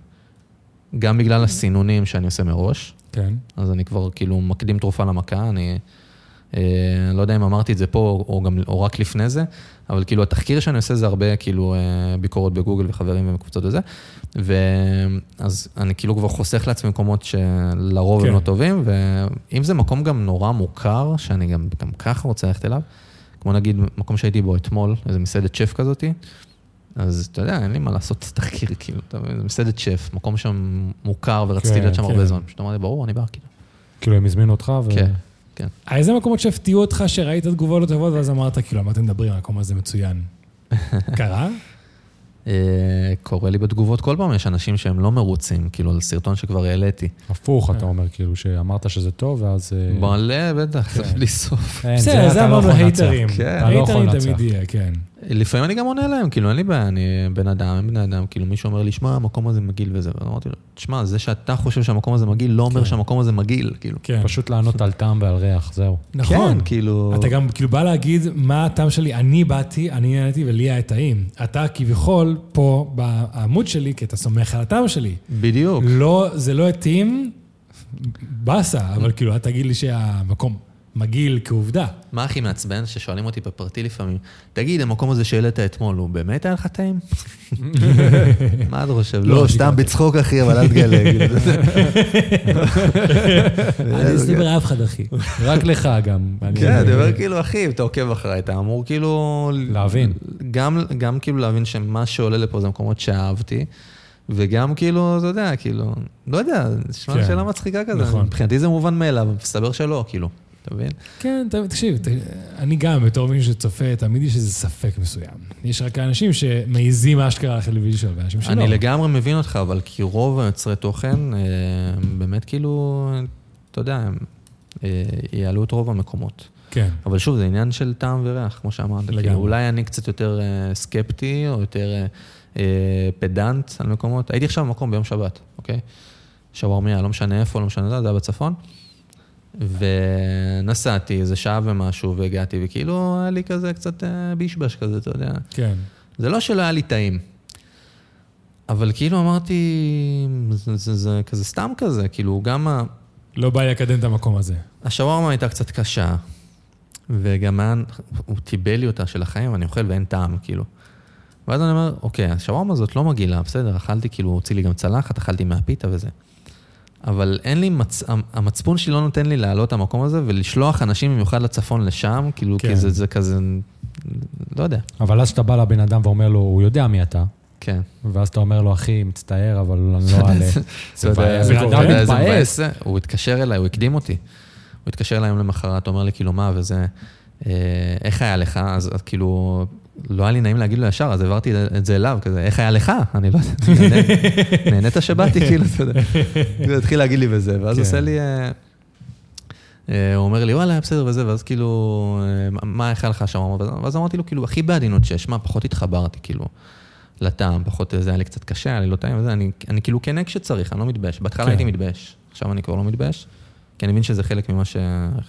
גם בגלל הסינונים שאני עושה מראש. כן. אז אני כבר כאילו מקדים תרופה למכה, אני אה, לא יודע אם אמרתי את זה פה, או, גם, או רק לפני זה, אבל כאילו התחקיר שאני עושה זה הרבה כאילו אה, ביקורות בגוגל וחברים ומקבוצות וזה, ואז אני כאילו כבר חוסך לעצמי מקומות שלרוב כן. הם לא טובים, ואם זה מקום גם נורא מוכר, שאני גם, גם ככה רוצה ללכת אליו, כמו נגיד מקום שהייתי בו אתמול, איזה מסעדת שף כזאתי, אז אתה יודע, אין לי מה לעשות תחקיר, כאילו, אתה מסעדת שף, מקום שם מוכר, ורציתי להיות שם הרבה זמן. פשוט אמרתי, ברור, אני בא, כאילו. כאילו, הם הזמינו אותך, ו... כן, כן. איזה מקומות שהפתיעו אותך, שראית תגובה לא טובות, ואז אמרת, כאילו, מה אתם מדברים, המקום הזה מצוין. קרה? קורה לי בתגובות כל פעם, יש אנשים שהם לא מרוצים, כאילו, על סרטון שכבר העליתי. הפוך, אתה אומר, כאילו, שאמרת שזה טוב, ואז... בעלה, בטח, בלי סוף. זה אמרנו הייטרים. הייטרים תמיד יהיה, כן. לפעמים אני גם עונה להם, כאילו, אין לי בעיה, אני בן אדם, אין בן אדם, כאילו, מישהו אומר לי, שמע, המקום הזה מגיל וזה, ואמרתי לו, שמע, זה שאתה חושב שהמקום הזה מגיל, לא אומר שהמקום הזה מגיל, כאילו. פשוט לענות על טעם ועל ריח, זהו. נכון, כאילו... אתה גם, כאילו, בא להגיד, מה הטעם שלי, אני באתי, אני נהנתי, ולי היה טעים. אתה כביכול, פה, בעמוד שלי, כי אתה סומך על הטעם שלי. בדיוק. לא, זה לא הטעים, בסה, אבל כאילו, אתה תגיד לי שהמקום מגיל כעובדה. מה הכי מעצבן ששואלים אותי בפרטי לפעמים, תגיד, המקום הזה שהעלית אתמול, הוא באמת היה לך טעים? מה אתה חושב? לא, סתם בצחוק אחי, אבל אל תגלה. אני אסתבר אף אחד אחי. רק לך גם. כן, דבר כאילו אחי, אתה עוקב אחריי, אתה אמור כאילו... להבין. גם כאילו להבין שמה שעולה לפה זה מקומות שאהבתי, וגם כאילו, אתה יודע, כאילו... לא יודע, שמע שאלה מצחיקה כזה. מבחינתי זה מובן מאליו, מסתבר שלא, כאילו. אתה מבין? כן, תקשיב, אני גם בתור מישהו שצופה, תמיד יש איזה ספק מסוים. יש רק אנשים שמעיזים אשכרה אחרי לבישול, ואנשים שלא. אני לגמרי מבין אותך, אבל כי רוב היוצרי תוכן, באמת כאילו, אתה יודע, יעלו את רוב המקומות. כן. אבל שוב, זה עניין של טעם וריח, כמו שאמרת. לגמרי. אולי אני קצת יותר סקפטי, או יותר פדנט על מקומות. הייתי עכשיו במקום ביום שבת, אוקיי? שווארמיה, לא משנה איפה, לא משנה זה, זה היה בצפון. ונסעתי איזה שעה ומשהו, והגעתי, וכאילו היה לי כזה קצת בישבש כזה, אתה יודע. כן. זה לא שלא היה לי טעים. אבל כאילו אמרתי, זה, זה, זה כזה סתם כזה, כאילו גם ה... לא בא להקדם את המקום הזה. השווארמה הייתה קצת קשה, וגם היה, הוא טיבל לי אותה של החיים, אני אוכל ואין טעם, כאילו. ואז אני אומר, אוקיי, השווארמה הזאת לא מגילה, בסדר, אכלתי, כאילו, הוציא לי גם צלחת, אכלתי מהפיתה וזה. אבל אין לי, מצ... המצפון שלי לא נותן לי לעלות את המקום הזה, ולשלוח אנשים במיוחד לצפון לשם, כאילו, כן. כי זה, זה כזה, לא יודע. אבל אז שאתה בא לבן אדם ואומר לו, הוא יודע מי אתה. כן. ואז אתה אומר לו, אחי, מצטער, אבל אני לא עלה. זה בעיה, זה בעיה, זה בעיה. הוא התקשר אליי, הוא הקדים אותי. הוא התקשר אליי למחרת, אומר לי, כאילו, מה, וזה, איך היה לך? אז כאילו... לא היה לי נעים להגיד לו ישר, אז עברתי את זה אליו, כזה, איך היה לך? אני לא יודע, נהנית שבאתי, כאילו, אתה יודע. הוא התחיל להגיד לי וזה, ואז עושה לי, הוא אומר לי, וואלה, בסדר וזה, ואז כאילו, מה איך היה לך שם? ואז אמרתי לו, כאילו, הכי בעדינות שיש, מה, פחות התחברתי, כאילו, לטעם, פחות, זה היה לי קצת קשה, היה לי לא טעים, וזה, אני כאילו כנק שצריך, אני לא מתבש, בהתחלה הייתי מתבש, עכשיו אני כבר לא מתבש, כי אני מבין שזה חלק ממה ש...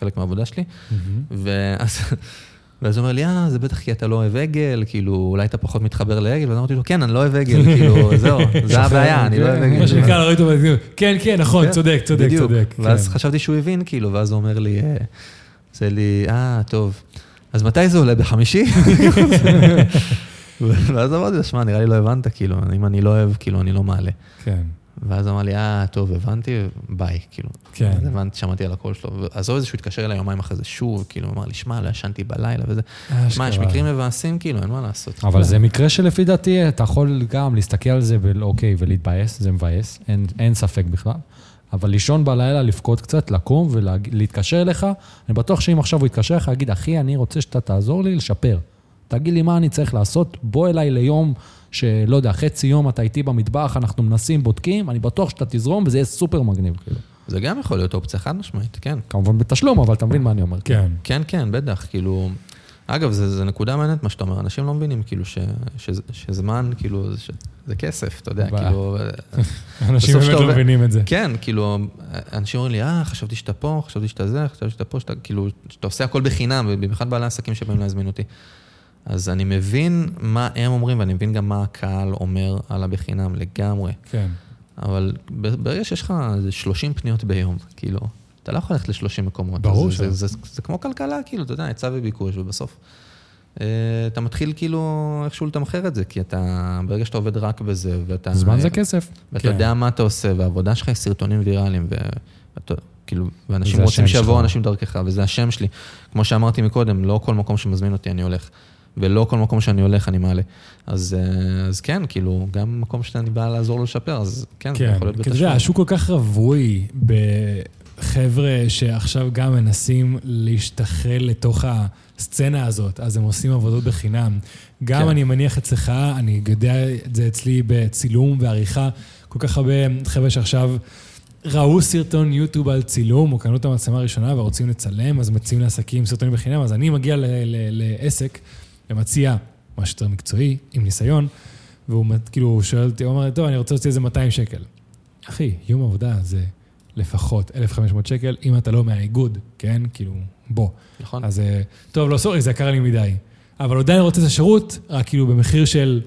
חלק מהעבודה שלי, ואז... ואז הוא אומר לי, אה, זה בטח כי אתה לא אוהב עגל, כאילו, אולי אתה פחות מתחבר לעגל, ואז אמרתי לו, כן, אני לא אוהב עגל, כאילו, זהו, זה הבעיה, אני לא אוהב עגל. מה שנקרא, לא ראיתו, כן, כן, נכון, צודק, צודק, צודק. ואז חשבתי שהוא הבין, כאילו, ואז הוא אומר לי, זה לי, אה, טוב, אז מתי זה עולה? בחמישי? ואז אמרתי לו, שמע, נראה לי לא הבנת, כאילו, אם אני לא אוהב, כאילו, אני לא מעלה. כן. ואז אמר לי, אה, טוב, הבנתי, ביי, כאילו. כן. אז הבנתי, שמעתי על הכל שלו. אז הוא איזשהו התקשר אליי יומיים אחרי זה שוב, כאילו, אמר לי, שמע, לא ישנתי בלילה וזה. מה, יש מקרים מבאסים, כאילו, אין מה לעשות. אבל זה מקרה שלפי דעתי, אתה יכול גם להסתכל על זה, אוקיי, ולהתבאס, זה מבאס, אין ספק בכלל. אבל לישון בלילה, לפקוד קצת, לקום ולהתקשר אליך, אני בטוח שאם עכשיו הוא יתקשר לך, להגיד, אחי, אני רוצה שאתה תעזור לי לשפר. תגיד לי מה אני צריך לעשות, בוא אליי ליום שלא יודע, חצי יום אתה איתי במטבח, אנחנו מנסים, בודקים, אני בטוח שאתה תזרום וזה יהיה סופר מגניב. זה גם יכול להיות אופציה חד משמעית, כן. כמובן בתשלום, אבל אתה מבין מה אני אומר. כן, כן, כן, בטח, כאילו... אגב, זה נקודה מעניינת מה שאתה אומר, אנשים לא מבינים, כאילו, שזמן, כאילו, זה כסף, אתה יודע, כאילו... אנשים באמת לא מבינים את זה. כן, כאילו, אנשים אומרים לי, אה, חשבתי שאתה פה, חשבתי שאתה זה, חשבתי שאתה פה, כאילו, שאתה עושה הכל בחינם, ובמיוחד בעלי העסקים שבאים להזמין אותי. אז אני מבין מה הם אומרים, ואני מבין גם מה הקהל אומר על הבחינם, לגמרי. כן. אבל ברגע שיש לך שלושים פניות ביום, כאילו... אתה לא יכול ללכת לשלושים מקומות. ברור ש... זה כמו כלכלה, כאילו, אתה יודע, יצא וביקוש, ובסוף אתה מתחיל כאילו איכשהו לתמחר את זה, כי אתה, ברגע שאתה עובד רק בזה, ואתה... זמן זה כסף. ואתה יודע מה אתה עושה, והעבודה שלך היא סרטונים ויראליים, ואנשים רוצים שיבואו אנשים דרכך, וזה השם שלי. כמו שאמרתי מקודם, לא כל מקום שמזמין אותי אני הולך, ולא כל מקום שאני הולך אני מעלה. אז, אז כן, כאילו, גם מקום שאני בא לעזור לו לשפר, אז כן, זה יכול להיות בתשפר. השוק כל כך רווי ב... חבר'ה שעכשיו גם מנסים להשתחרר לתוך הסצנה הזאת, אז הם עושים עבודות בחינם. גם כן. אני מניח אצלך, אני יודע את זה אצלי בצילום ועריכה, כל כך הרבה חבר'ה שעכשיו ראו סרטון יוטיוב על צילום, או קנו את המצלמה הראשונה ורוצים לצלם, אז מציעים לעסקים סרטונים בחינם, אז אני מגיע ל- ל- לעסק ומציע משהו יותר מקצועי, עם ניסיון, והוא כאילו שואל אותי, הוא אומר, טוב, אני רוצה להוציא איזה מאתיים שקל. אחי, יום עבודה זה... לפחות אלף וחמש מאות שקל, אם אתה לא מהאיגוד, כן? כאילו, בוא. נכון. אז, טוב, לא סורי, זה יקר לי מדי. אבל עדיין רוצה את השירות, רק כאילו במחיר של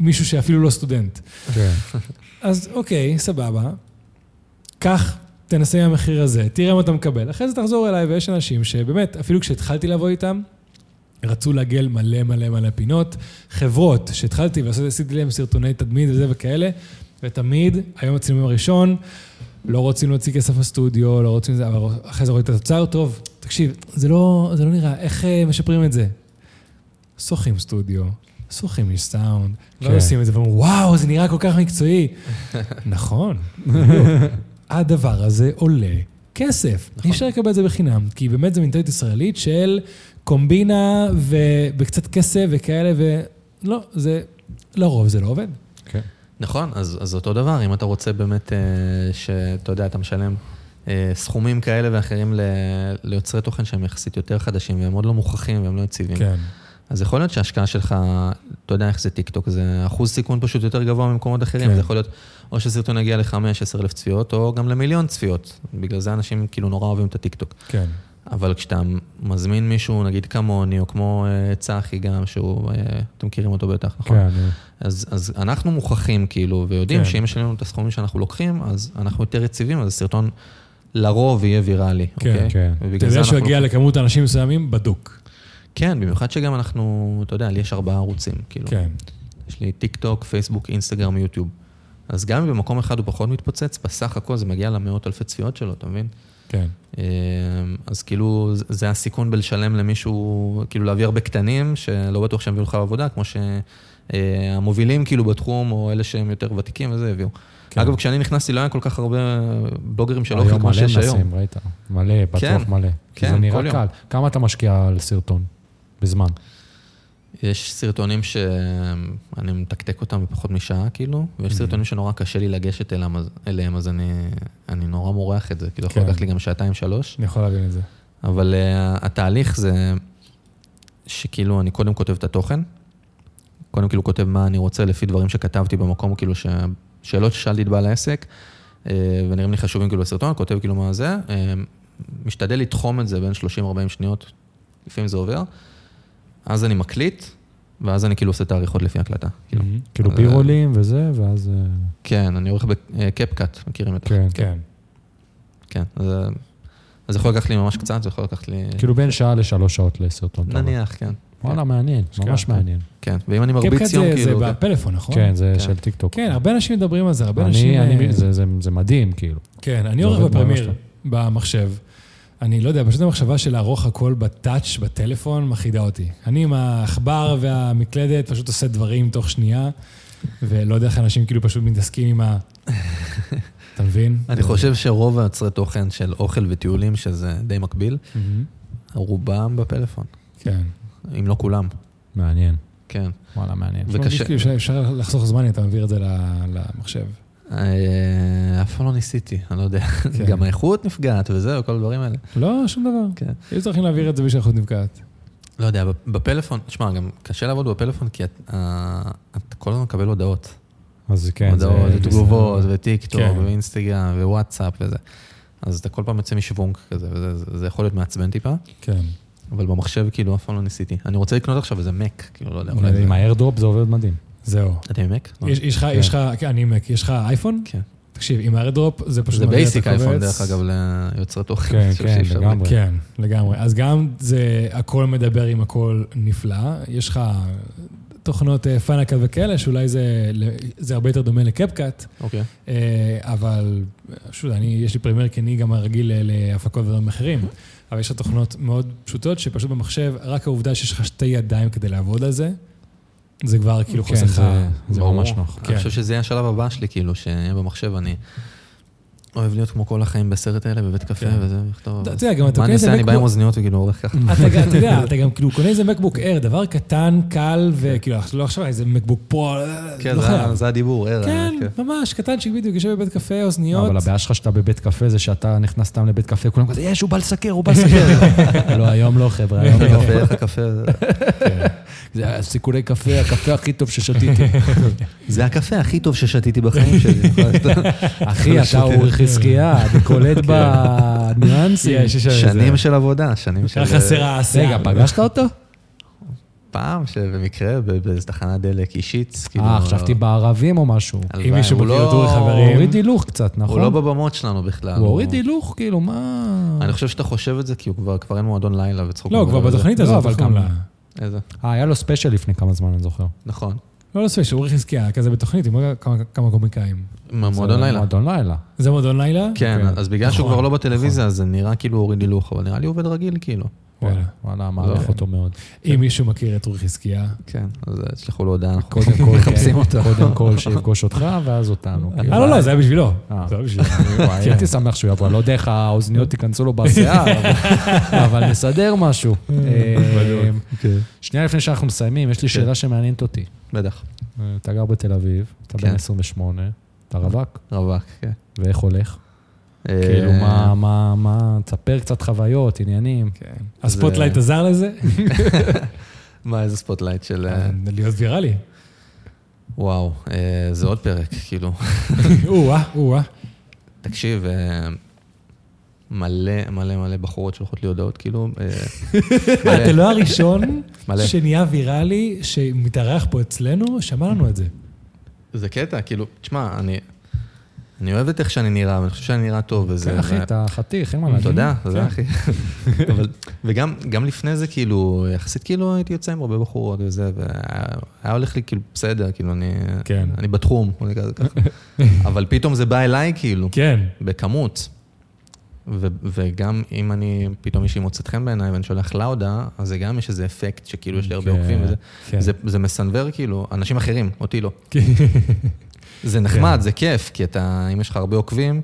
מישהו שאפילו לא סטודנט. כן. אז אוקיי, סבבה. כך, תנסה עם המחיר הזה, תראה מה אתה מקבל. אחרי זה תחזור אליי, ויש אנשים שבאמת, אפילו כשהתחלתי לבוא איתם, רצו להגל מלא מלא מלא פינות. חברות שהתחלתי ועשיתי להם סרטוני תדמית וזה וכאלה, ותמיד, היום הצילומים הראשון, לא רוצים להוציא כסף הסטודיו, לא רוצים זה, אבל אחרי זה רואים את התוצר, טוב, תקשיב, זה לא, זה לא נראה, איך משפרים את זה? סוחים סטודיו, סוחים לי סאונד, לא עושים את זה, ואומרים, וואו, זה נראה כל כך מקצועי. נכון. הדבר הזה עולה כסף. אי אפשר לקבל את זה בחינם, כי באמת זה מנטליות ישראלית של קומבינה ובקצת כסף וכאלה, ולא, זה, לרוב זה לא עובד. כן. נכון, אז, אז אותו דבר, אם אתה רוצה באמת שאתה יודע, אתה משלם סכומים כאלה ואחרים ל, ליוצרי תוכן שהם יחסית יותר חדשים, והם עוד לא מוכחים והם לא יציבים. כן. אז יכול להיות שההשקעה שלך, אתה יודע איך זה טיקטוק, זה אחוז סיכון פשוט יותר גבוה ממקומות אחרים. כן. זה יכול להיות או שסרטון יגיע ל-חמש עשרה אלף צפיות, או גם למיליון צפיות. בגלל זה אנשים כאילו נורא אוהבים את הטיקטוק. כן. אבל כשאתה מזמין מישהו, נגיד כמוני, או כמו צחי גם, שהוא, אתם מכירים אותו בטח, נכון? כן. אז, אז אנחנו מוכחים, כאילו, ויודעים כן. שאם יש לנו את הסכומים שאנחנו לוקחים, אז אנחנו יותר רציבים, אז הסרטון לרוב יהיה ויראלי. כן, אוקיי? כן. אתה יודע שהוא יגיע לוקח... לכמות האנשים מסוימים בדוק. כן, במיוחד שגם אנחנו, אתה יודע, לי יש ארבעה ערוצים, כאילו. כן. יש לי טיק טוק, פייסבוק, אינסטגרם, יוטיוב. אז גם במקום אחד הוא פחות מתפוצץ, בסך הכל זה מגיע למאות אלפי צפיות שלו, אתה מבין? כן. אז כאילו, זה הסיכון בלשלם למישהו, כאילו להביא הרבה קטנים, שלא בטוח שהם הביאו לך עבודה, כמו שהמובילים כאילו בתחום, או אלה שהם יותר ותיקים, וזה הביאו. כן. אגב, כשאני נכנסתי, לא היה כל כך הרבה בלוגרים שלא אוכל כמו שיש היום. היום מלא נשים, ראית? מלא, בטוח כן, מלא. כן, זה נראה קל. כמה אתה משקיע על סרטון בזמן? יש סרטונים שאני מתקתק אותם בפחות משעה, כאילו, ויש סרטונים שנורא קשה לי לגשת אליהם, אז אני נורא מורח את זה, כאילו, יכול לקח לי גם שעתיים, שלוש. אני יכול להבין את זה. אבל התהליך זה שכאילו, אני קודם כותב את התוכן, קודם כאילו כותב מה אני רוצה, לפי דברים שכתבתי במקום, כאילו, שאלות ששאלתי את בעל העסק, ונראים לי חשובים כאילו בסרטון, כותב כאילו מה זה, משתדל לתחום את זה בין שלושים ארבעים שניות, לפעמים זה עובר, אז אני מקליט, ואז אני כאילו עושה תאריכות לפי הקלטה. כאילו בירולים וזה, ואז... כן, אני עורך בקאפקאט, מכירים את זה. כן, כן. כן, אז זה יכול לקחת לי ממש קצת, זה יכול לקחת לי... כאילו בין שעה לשלוש שעות לסרטון. נניח, כן. וואלה, מעניין, ממש מעניין. כן, ואם אני מרביץ יום כאילו... קאפקאט זה בפלאפון, נכון? כן, זה של טיק טוק. כן, הרבה אנשים מדברים על זה, הרבה אנשים... זה מדהים, כאילו. כן, אני עורך בפרמיר במחשב. אני לא יודע, פשוט המחשבה של לערוך הכל בטאץ' בטלפון מחידה אותי. אני עם האחבר והמקלדת פשוט עושה דברים תוך שנייה, ולא יודע איך אנשים כאילו פשוט מתעסקים עם ה... אתה מבין? אני חושב שרוב היוצרי תוכן של אוכל וטיולים, שזה די מקביל, רובם בפלאפון. כן. אם לא כולם. מעניין. כן. וואלה, מעניין. זה קשה. אפשר לחסוך זמן, אתה מביא את זה למחשב. אף פעם לא ניסיתי, אני לא יודע. גם האיכות נפגעת וזהו, כל הדברים האלה. לא, שום דבר. יש דרכים להעביר את זה בשביל האיכות נפגעת. לא יודע, בפלאפון, תשמע, גם קשה לעבוד בפלאפון, כי את כל הזמן מקבל הודעות. אז כן. הודעות, ותגובות, וטיקטוק, ואינסטגרם, ווואטסאפ וזה. אז אתה כל פעם יוצא משוונק כזה, וזה יכול להיות מעצבן טיפה. כן. אבל במחשב, כאילו, אף פעם לא ניסיתי. אני רוצה לקנות עכשיו איזה מק, כאילו, לא יודע. עם האיירדרופ זה עובד מדהים. זהו. אתה עם מק? יש לך, יש לך, כן, אני עם מק. יש לך אייפון? כן. תקשיב, עם האיירדרופ זה פשוט... זה בייסיק אייפון, דרך אגב, ליוצרת אוכל. כן, כן, לגמרי. כן, לגמרי. אז גם זה, הכל מדבר עם הכל נפלא. יש לך תוכנות פאנקה וכאלה, שאולי זה הרבה יותר דומה לקפקאט. אוקיי. אבל, שוב, אני, יש לי פרימייר, כי אני גם הרגיל להפקות ודברים אחרים. אבל יש התוכנות מאוד פשוטות, שפשוט במחשב, רק העובדה שיש לך שתי ידיים כדי לעבוד על זה, זה כבר כאילו חוסך. זה ממש נוח. אני חושב שזה השלב הבא שלי, כאילו, שבמחשב אני אוהב להיות כמו כל החיים בסרט האלה, בבית קפה, וזה נכתוב. אתה יודע, גם אתה קונה איזה מקבוק... מה אני עושה, אני בא עם אוזניות וכאילו עורך ככה. אתה יודע, אתה גם כאילו קונה איזה מקבוק אייר, דבר קטן, קל, וכאילו, לא עכשיו, איזה מקבוק פה... כן, זה הדיבור, אייר. כן, ממש, קטן שבדיוק יושב בבית קפה, אוזניות. אבל הבעיה שלך שאתה בבית קפה, זה שאתה נכנס סתם לבית קפה, כולם כזה, יש, הוא בא לסקר, הוא בא לסקר. לא, היום לא, חבר'ה, היום לא. איך הקפה? זה סיכולי קפה, הקפה הכי טוב ששתיתי. זה הקפה הכי טוב ששתיתי בחיים שלי. אחי, אתה אורי חזקיה, אני קולט בניואנסים. שנים של עבודה, שנים של... חסרה עשה. רגע, פגשת אותו? פעם שבמקרה, באיזו תחנה דלק אישית. אה, חשבתי בערבים או משהו. אם מישהו בקיר את אורי חברים. הוא הוריד הילוך קצת, נכון? הוא לא בבמות שלנו בכלל. הוא הוריד הילוך, כאילו, מה... אני חושב שאתה חושב את זה, כי הוא כבר אין מועדון לילה וצחוק. לא, כבר בתוכנית הזאת, אבל גם לא. איזה? אה, היה לו ספיישל לפני כמה זמן, אני זוכר. נכון. לא, לא ספיישל, אורי חזקיה, כזה בתוכנית, עם כמה קומיקאים. מועדון לילה. מועדון לילה. זה מועדון לילה? כן, אז בגלל שהוא כבר לא בטלוויזיה, זה נראה כאילו אורי דילוך, אבל נראה לי עובד רגיל, כאילו. וואלה, וואלה, מערך אותו מאוד. אם מישהו מכיר את אורי חזקיה... כן, אז שלחו לו הודעה, אנחנו מחפשים אותה. קודם כל שיפגוש אותך, ואז אותנו. אה, לא, לא, זה היה בשבילו. זה היה בשבילו. הייתי שמח שהוא יבוא, לא יודע איך האוזניות תיכנסו לו בשיער, אבל נסדר משהו. שנייה לפני שאנחנו מסיימים, יש לי שאלה שמעניינת אותי. בטח. אתה גר בתל אביב, אתה בן עשרים ושמונה, אתה רווק? רווק, כן. ואיך הולך? כאילו, מה, מה, מה, תספר קצת חוויות, עניינים. הספוטלייט עזר לזה? מה, איזה ספוטלייט של... להיות ויראלי. וואו, זה עוד פרק, כאילו. אוה, אוה. תקשיב, מלא, מלא, מלא בחורות שלוחות לי הודעות, כאילו... אתה לא הראשון שנהיה ויראלי, שמתארח פה אצלנו, שמע לנו את זה. זה קטע, כאילו, תשמע, אני... אני אוהבת איך שאני נראה, ואני חושב שאני נראה טוב. כן, אחי, אתה חתיך, אין מה להגיד. תודה, זה אחי. וגם לפני זה, כאילו, יחסית כאילו הייתי יוצא עם הרבה בחורות וזה, והיה הולך לי כאילו בסדר, כאילו, אני בתחום, אבל פתאום זה בא אליי, כאילו, בכמות. וגם אם אני, פתאום מישהי מוצאת חן בעיניי, ואני שולח לה הודעה, אז זה גם יש איזה אפקט, שכאילו יש לי הרבה עוקבים, וזה מסנבר, כאילו, אנשים אחרים, אותי לא. זה נחמד, זה כיף, כי אתה, אם יש לך הרבה עוקבים,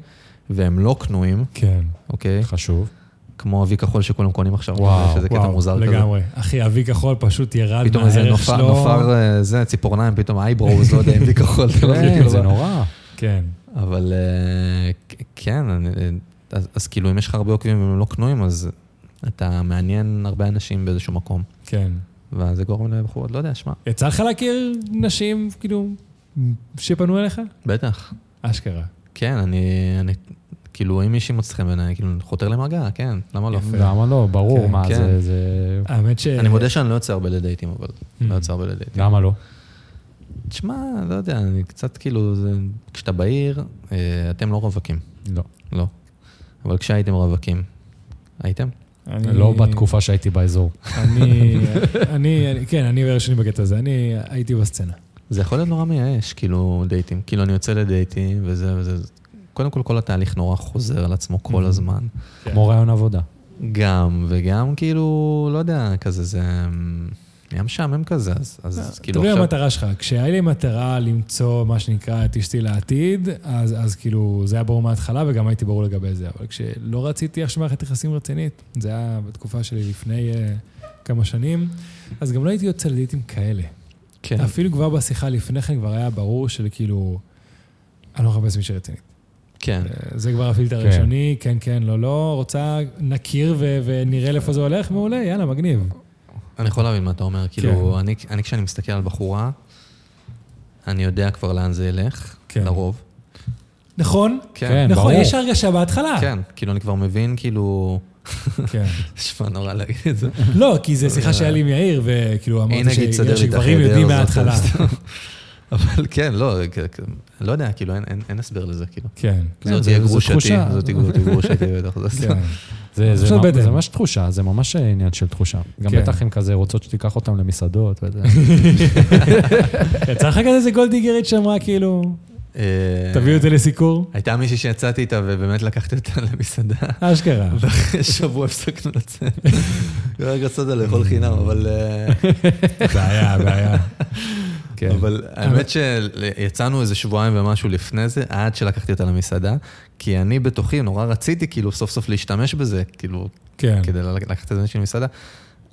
והם לא קנויים. כן. אוקיי? חשוב. כמו אבי כחול שכולם קונים עכשיו. וואו, שזה קטע מוזר כזה. לגמרי. אחי, אבי כחול פשוט ירד מהערך שלו. פתאום איזה נופר, זה ציפורניים, פתאום אייברוז, לא יודע, אבי כחול. כן, זה נורא. כן. אבל כן, אז כאילו, אם יש לך הרבה עוקבים והם לא קנויים, אז אתה מעניין הרבה אנשים באיזשהו מקום. כן. וזה גורם לבחורות, לא יודע, שמה. יצא לך להכיר נשים, כאילו... שפנו אליך? בטח. אשכרה. כן, אני, אני, כאילו, אם מישהי מוצא חן בעיניי, כאילו, חותר למגע, כן, למה לא? למה לא, ברור, מה זה, זה... האמת ש... אני מודה שאני לא יוצא הרבה לדייטים, אבל לא יוצא הרבה לדייטים. למה לא? תשמע, לא יודע, אני קצת, כאילו, כשאתה בעיר, אתם לא רווקים. לא. לא. אבל כשהייתם רווקים, הייתם? לא בתקופה שהייתי באזור. אני, אני, כן, אני וראשון בקטע הזה, אני הייתי בסצנה. זה יכול להיות נורא מייאש, כאילו, דייטים. כאילו, אני יוצא לדייטים, וזה, וזה... קודם כל, כל התהליך נורא חוזר על עצמו כל הזמן. כמו רעיון עבודה. גם, וגם, כאילו, לא יודע, כזה, זה... היה משעמם כזה, אז כאילו... תלוי המטרה שלך. כשהיה לי מטרה למצוא, מה שנקרא, את אשתי לעתיד, אז כאילו, זה היה ברור מההתחלה, וגם הייתי ברור לגבי זה. אבל כשלא רציתי עכשיו מערכת יחסים רצינית, זה היה בתקופה שלי לפני... כמה שנים, אז גם לא הייתי יוצא לדייטים כאלה. כן. אפילו כבר בשיחה לפני כן כבר היה ברור של כאילו, אני לא מחפש מישהי רצינית. כן. זה כבר הפילטר הראשוני, כן, כן, לא, לא, רוצה, נכיר ונראה לאיפה זה הולך, מעולה, יאללה, מגניב. אני יכול להבין מה אתה אומר, כאילו, אני כשאני מסתכל על בחורה, אני יודע כבר לאן זה ילך, לרוב. נכון? כן, נכון, יש הרגשה בהתחלה. כן, כאילו, אני כבר מבין, כאילו... כן. שפה נורא להגיד את זה. לא, כי זה שיחה שהיה לי מהיר, וכאילו, אמרתי שגברים יודעים מההתחלה. אבל כן, לא, לא יודע, כאילו, אין הסבר לזה, כאילו. כן. זאת תהיה גרושתי, זאת תהיה גרושתי, בטח. זה ממש תחושה, זה ממש עניין של תחושה. גם בטח אם כזה רוצות שתיקח אותם למסעדות, ואתה... יצא לך כזה איזה גולדיגרית שאמרה, כאילו... תביאו את זה לסיקור? הייתה מישהי שיצאתי איתה ובאמת לקחתי אותה למסעדה. אשכרה. ואחרי שבוע הפסקנו לצאת. רק רצות על לאכול חינם, אבל... בעיה, בעיה. אבל האמת שיצאנו איזה שבועיים ומשהו לפני זה, עד שלקחתי אותה למסעדה, כי אני בתוכי נורא רציתי כאילו סוף סוף להשתמש בזה, כאילו, כדי לקחת את זה של מסעדה,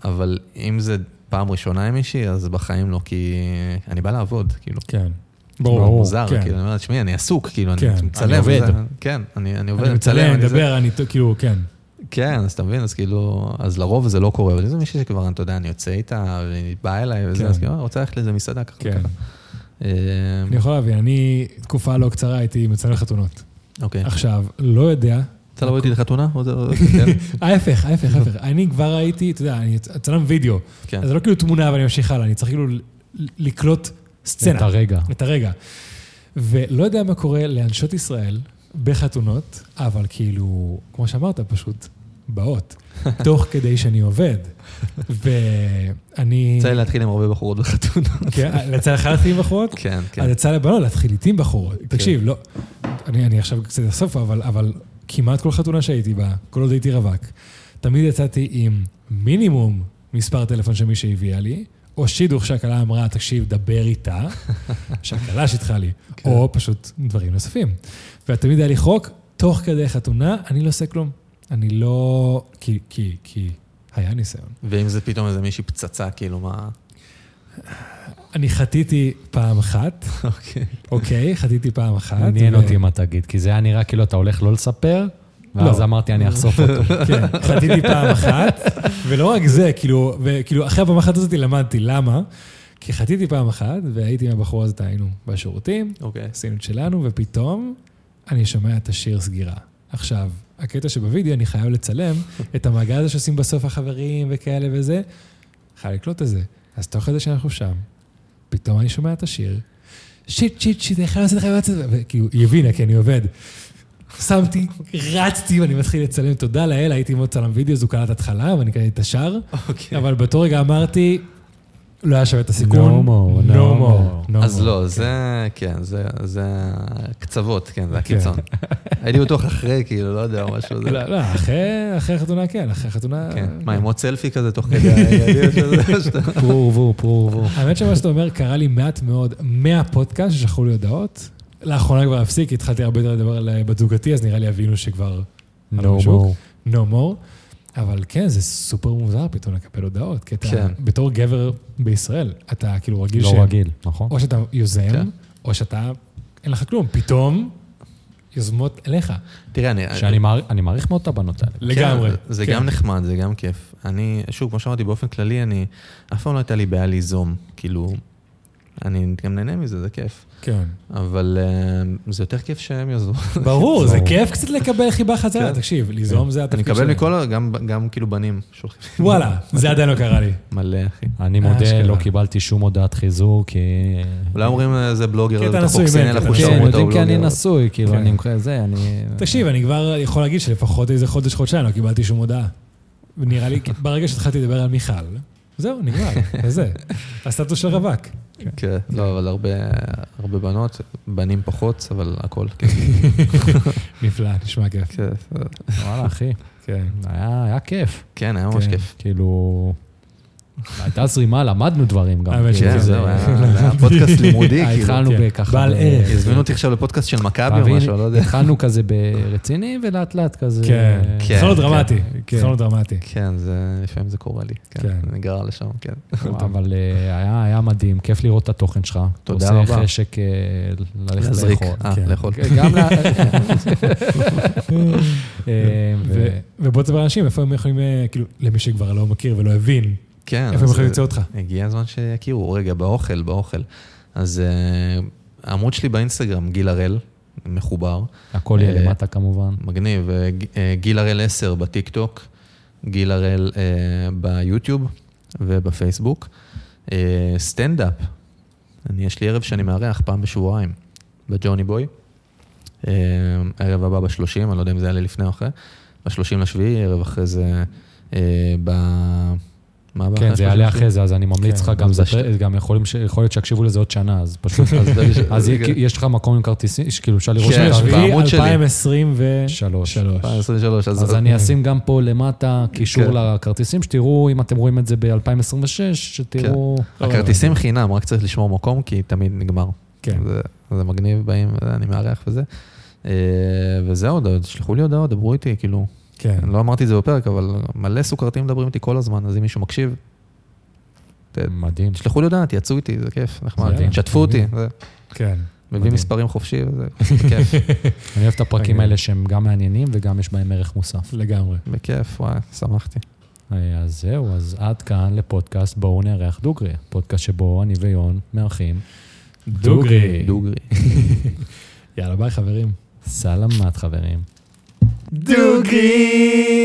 אבל אם זה פעם ראשונה עם מישהי, אז בחיים לא, כי אני בא לעבוד, כאילו. כן. ברור, מוזר, כאילו, אני אומרת, שמי, אני עסוק, כאילו, אני מצלם. כן, אני עובד, אני מצלם, אני מדבר, אני כאילו, כן. כן, אז אתה מבין, אז כאילו, אז לרוב זה לא קורה, אבל זה מישהו שכבר, אתה יודע, אני יוצא איתה, והיא באה אליי, וזה, אז כאילו, רוצה ללכת לזה מסעדה ככה. כן. אני יכול להבין, אני, תקופה לא קצרה, הייתי מצלם חתונות. אוקיי. עכשיו, לא יודע... אתה לא הייתי לחתונה? ההפך, ההפך, ההפך. אני כבר הייתי, אתה יודע, אני אצלם וידאו. אז לא כאילו תמונה, אבל אני ממשיך הלאה, אני צריך כאילו לקלוט סצנה. את הרגע. את הרגע. ולא יודע מה קורה לאנשות ישראל בחתונות, אבל כאילו, כמו שאמרת, פשוט באות, תוך כדי שאני עובד. ואני... יצא לי להתחיל עם הרבה בחורות בחתונות. כן, יצא לך להתחיל עם בחורות? כן, כן. אז יצא לבנות להתחיל איתי עם בחורות. תקשיב, לא... אני עכשיו קצת לסוף, אבל כמעט כל חתונה שהייתי בה, כל עוד הייתי רווק, תמיד יצאתי עם מינימום מספר טלפון שמי שהביאה לי, או שידוך שהקלה אמרה, תקשיב, דבר איתה, שהקלה שיתחה לי, או פשוט דברים נוספים. ותמיד היה לי חוק, תוך כדי חתונה, אני לא עושה כלום. אני לא... כי, כי, כי היה ניסיון. ואם זה פתאום איזה מישהי פצצה, כאילו מה... אני חטיתי פעם אחת. אוקיי. אוקיי, חטיתי פעם אחת. מעניין אותי מה תגיד, כי זה היה נראה כאילו אתה הולך לא לספר, ואז אמרתי, אני אחשוף אותו. כן, חטיתי פעם אחת, ולא רק זה, כאילו, אחרי הפעם אחת הזאת למדתי, למה? כי חטיתי פעם אחת, והייתי עם הבחור הזאת, היינו בשירותים, עשינו את שלנו, ופתאום אני שומע את השיר סגירה. עכשיו, הקטע שבווידאו אני חייב לצלם את המעגל הזה שעושים בסוף החברים וכאלה וזה, חייב לקלוט את זה. אז תוך כדי שאנחנו שם, פתאום אני שומע את השיר, שיט, שיט, שיט, אני חייב לעשות את חייב לעשות, וכאילו, היא הבינה, כי אני עובד. שמתי, רצתי, ואני מתחיל לצלם. תודה לאל, הייתי מאוד צלם וידאו, זו קלת התחלה, ואני קלתי את השאר. אבל באותו רגע אמרתי, לא היה שווה את הסיכון. No more, no more. אז לא, זה, כן, זה קצוות, כן, זה הקיצון. הייתי בטוח אחרי, כאילו, לא יודע, משהו. לא, אחרי חתונה, כן, אחרי חתונה... מה, עם עוד סלפי כזה תוך כדי? פרור, פרור, פרור. האמת שמה שאתה אומר, קרה לי מעט מאוד, מהפודקאסט ששלחו לי הודעות, לאחרונה כבר הפסיק, התחלתי הרבה יותר לדבר על בת זוגתי, אז נראה לי הבינו שכבר... No more. No more. אבל כן, זה סופר מוזר פתאום לקפל הודעות, כי אתה בתור גבר בישראל, אתה כאילו רגיל ש... לא רגיל, נכון. או שאתה יוזם, או שאתה... אין לך כלום, פתאום יוזמות אליך. תראה, אני... שאני מעריך מאוד את הבנות האלה. לגמרי. זה גם נחמד, זה גם כיף. אני, שוב, כמו שאמרתי, באופן כללי, אני... אף פעם לא הייתה לי בעיה ליזום, כאילו... אני גם נהנה מזה, זה כיף. כן. אבל זה יותר כיף שהם יוזמו. ברור, זה כיף קצת לקבל חיבה חזרה. תקשיב, ליזום זה התפקיד שלהם. אני מקבל מכל, גם כאילו בנים. וואלה, זה עדיין לא קרה לי. מלא, אחי. אני מודה, לא קיבלתי שום הודעת חיזור, כי... אולי אומרים, זה בלוגר, אתה פוקסין אלף ושום אותו בלוגר. כי אני נשוי, כאילו, אני מכיר זה, אני... תקשיב, אני כבר יכול להגיד שלפחות איזה חודש חודשיים לא קיבלתי שום הודעה. ונראה לי, ברגע שהתחלתי לדבר על מיכל, זהו, נגמר, זה. הסטטוס של רווק. כן, לא, אבל הרבה בנות, בנים פחות, אבל הכל, כן. נפלא, נשמע כיף. כן. וואלה, אחי. כן. היה כיף. כן, היה ממש כיף. כאילו, הייתה זרימה, למדנו דברים גם. כן, זהו, היה פודקאסט לימודי. התחלנו בככה. בעל ערך. הזמינו אותי עכשיו לפודקאסט של מכבי או משהו, לא יודע. התחלנו כזה ברציני ולאט לאט כזה. כן, התחלנו דרמטי. התחלנו דרמטי. כן, לפעמים זה קורה לי. כן, נגרר לשם, כן. אבל היה מדהים, כיף לראות את התוכן שלך. תודה רבה. עושה חשק ללכת לאכול. גם לה... ובוא תספר לאנשים, איפה הם יכולים, כאילו, למי שכבר לא מכיר ולא הבין, איפה הם יכולים למצוא אותך? הגיע הזמן שיכירו, רגע, באוכל, באוכל. אז העמוד שלי באינסטגרם, גיל הראל, מחובר. הכל יהיה למטה כמובן. מגניב, גיל הראל עשר בטיקטוק, גיל הראל ביוטיוב ובפייסבוק. סטנדאפ, יש לי ערב שאני מארח פעם בשבועיים, בג'וני בוי. הערב הבא ב-שלושים, אני לא יודע אם זה היה לי לפני או אחרי, ב-שלושים לשביעי, ערב אחרי זה ב... כן, זה יעלה אחרי זה, אז אני ממליץ לך גם, גם יכול להיות שיקשיבו לזה עוד שנה, אז פשוט, אז יש לך מקום עם כרטיסים, כאילו אפשר לראות אלפיים עשרים ושלוש. אז אני אשים גם פה למטה קישור לכרטיסים, שתראו, אם אתם רואים את זה ב-אלפיים עשרים ושש, שתראו... הכרטיסים חינם, רק צריך לשמור מקום, כי תמיד נגמר. כן. זה מגניב, באים, אני מערך וזה. וזהו, שלחו לי הודעות, דברו איתי, כאילו... כן. לא אמרתי את זה בפרק, אבל מלא סוכרתיים מדברים איתי כל הזמן, אז אם מישהו מקשיב, מדהים. תשלחו לי הודעה, תייצאו איתי, זה כיף, נחמד. שתפו אותי. כן. מביאים מספרים חופשי, זה כיף. אני אוהב את הפרקים האלה שהם גם מעניינים, וגם יש בהם ערך מוסף. לגמרי. בכיף, וואי, שמחתי. אז זהו, אז עד כאן לפודקאסט בואו נארח דוגרי. פודקאסט שבו אני ויון מארחים דוגרי. דוגרי. יאללה, ביי חברים. סלמת חברים. דוגרי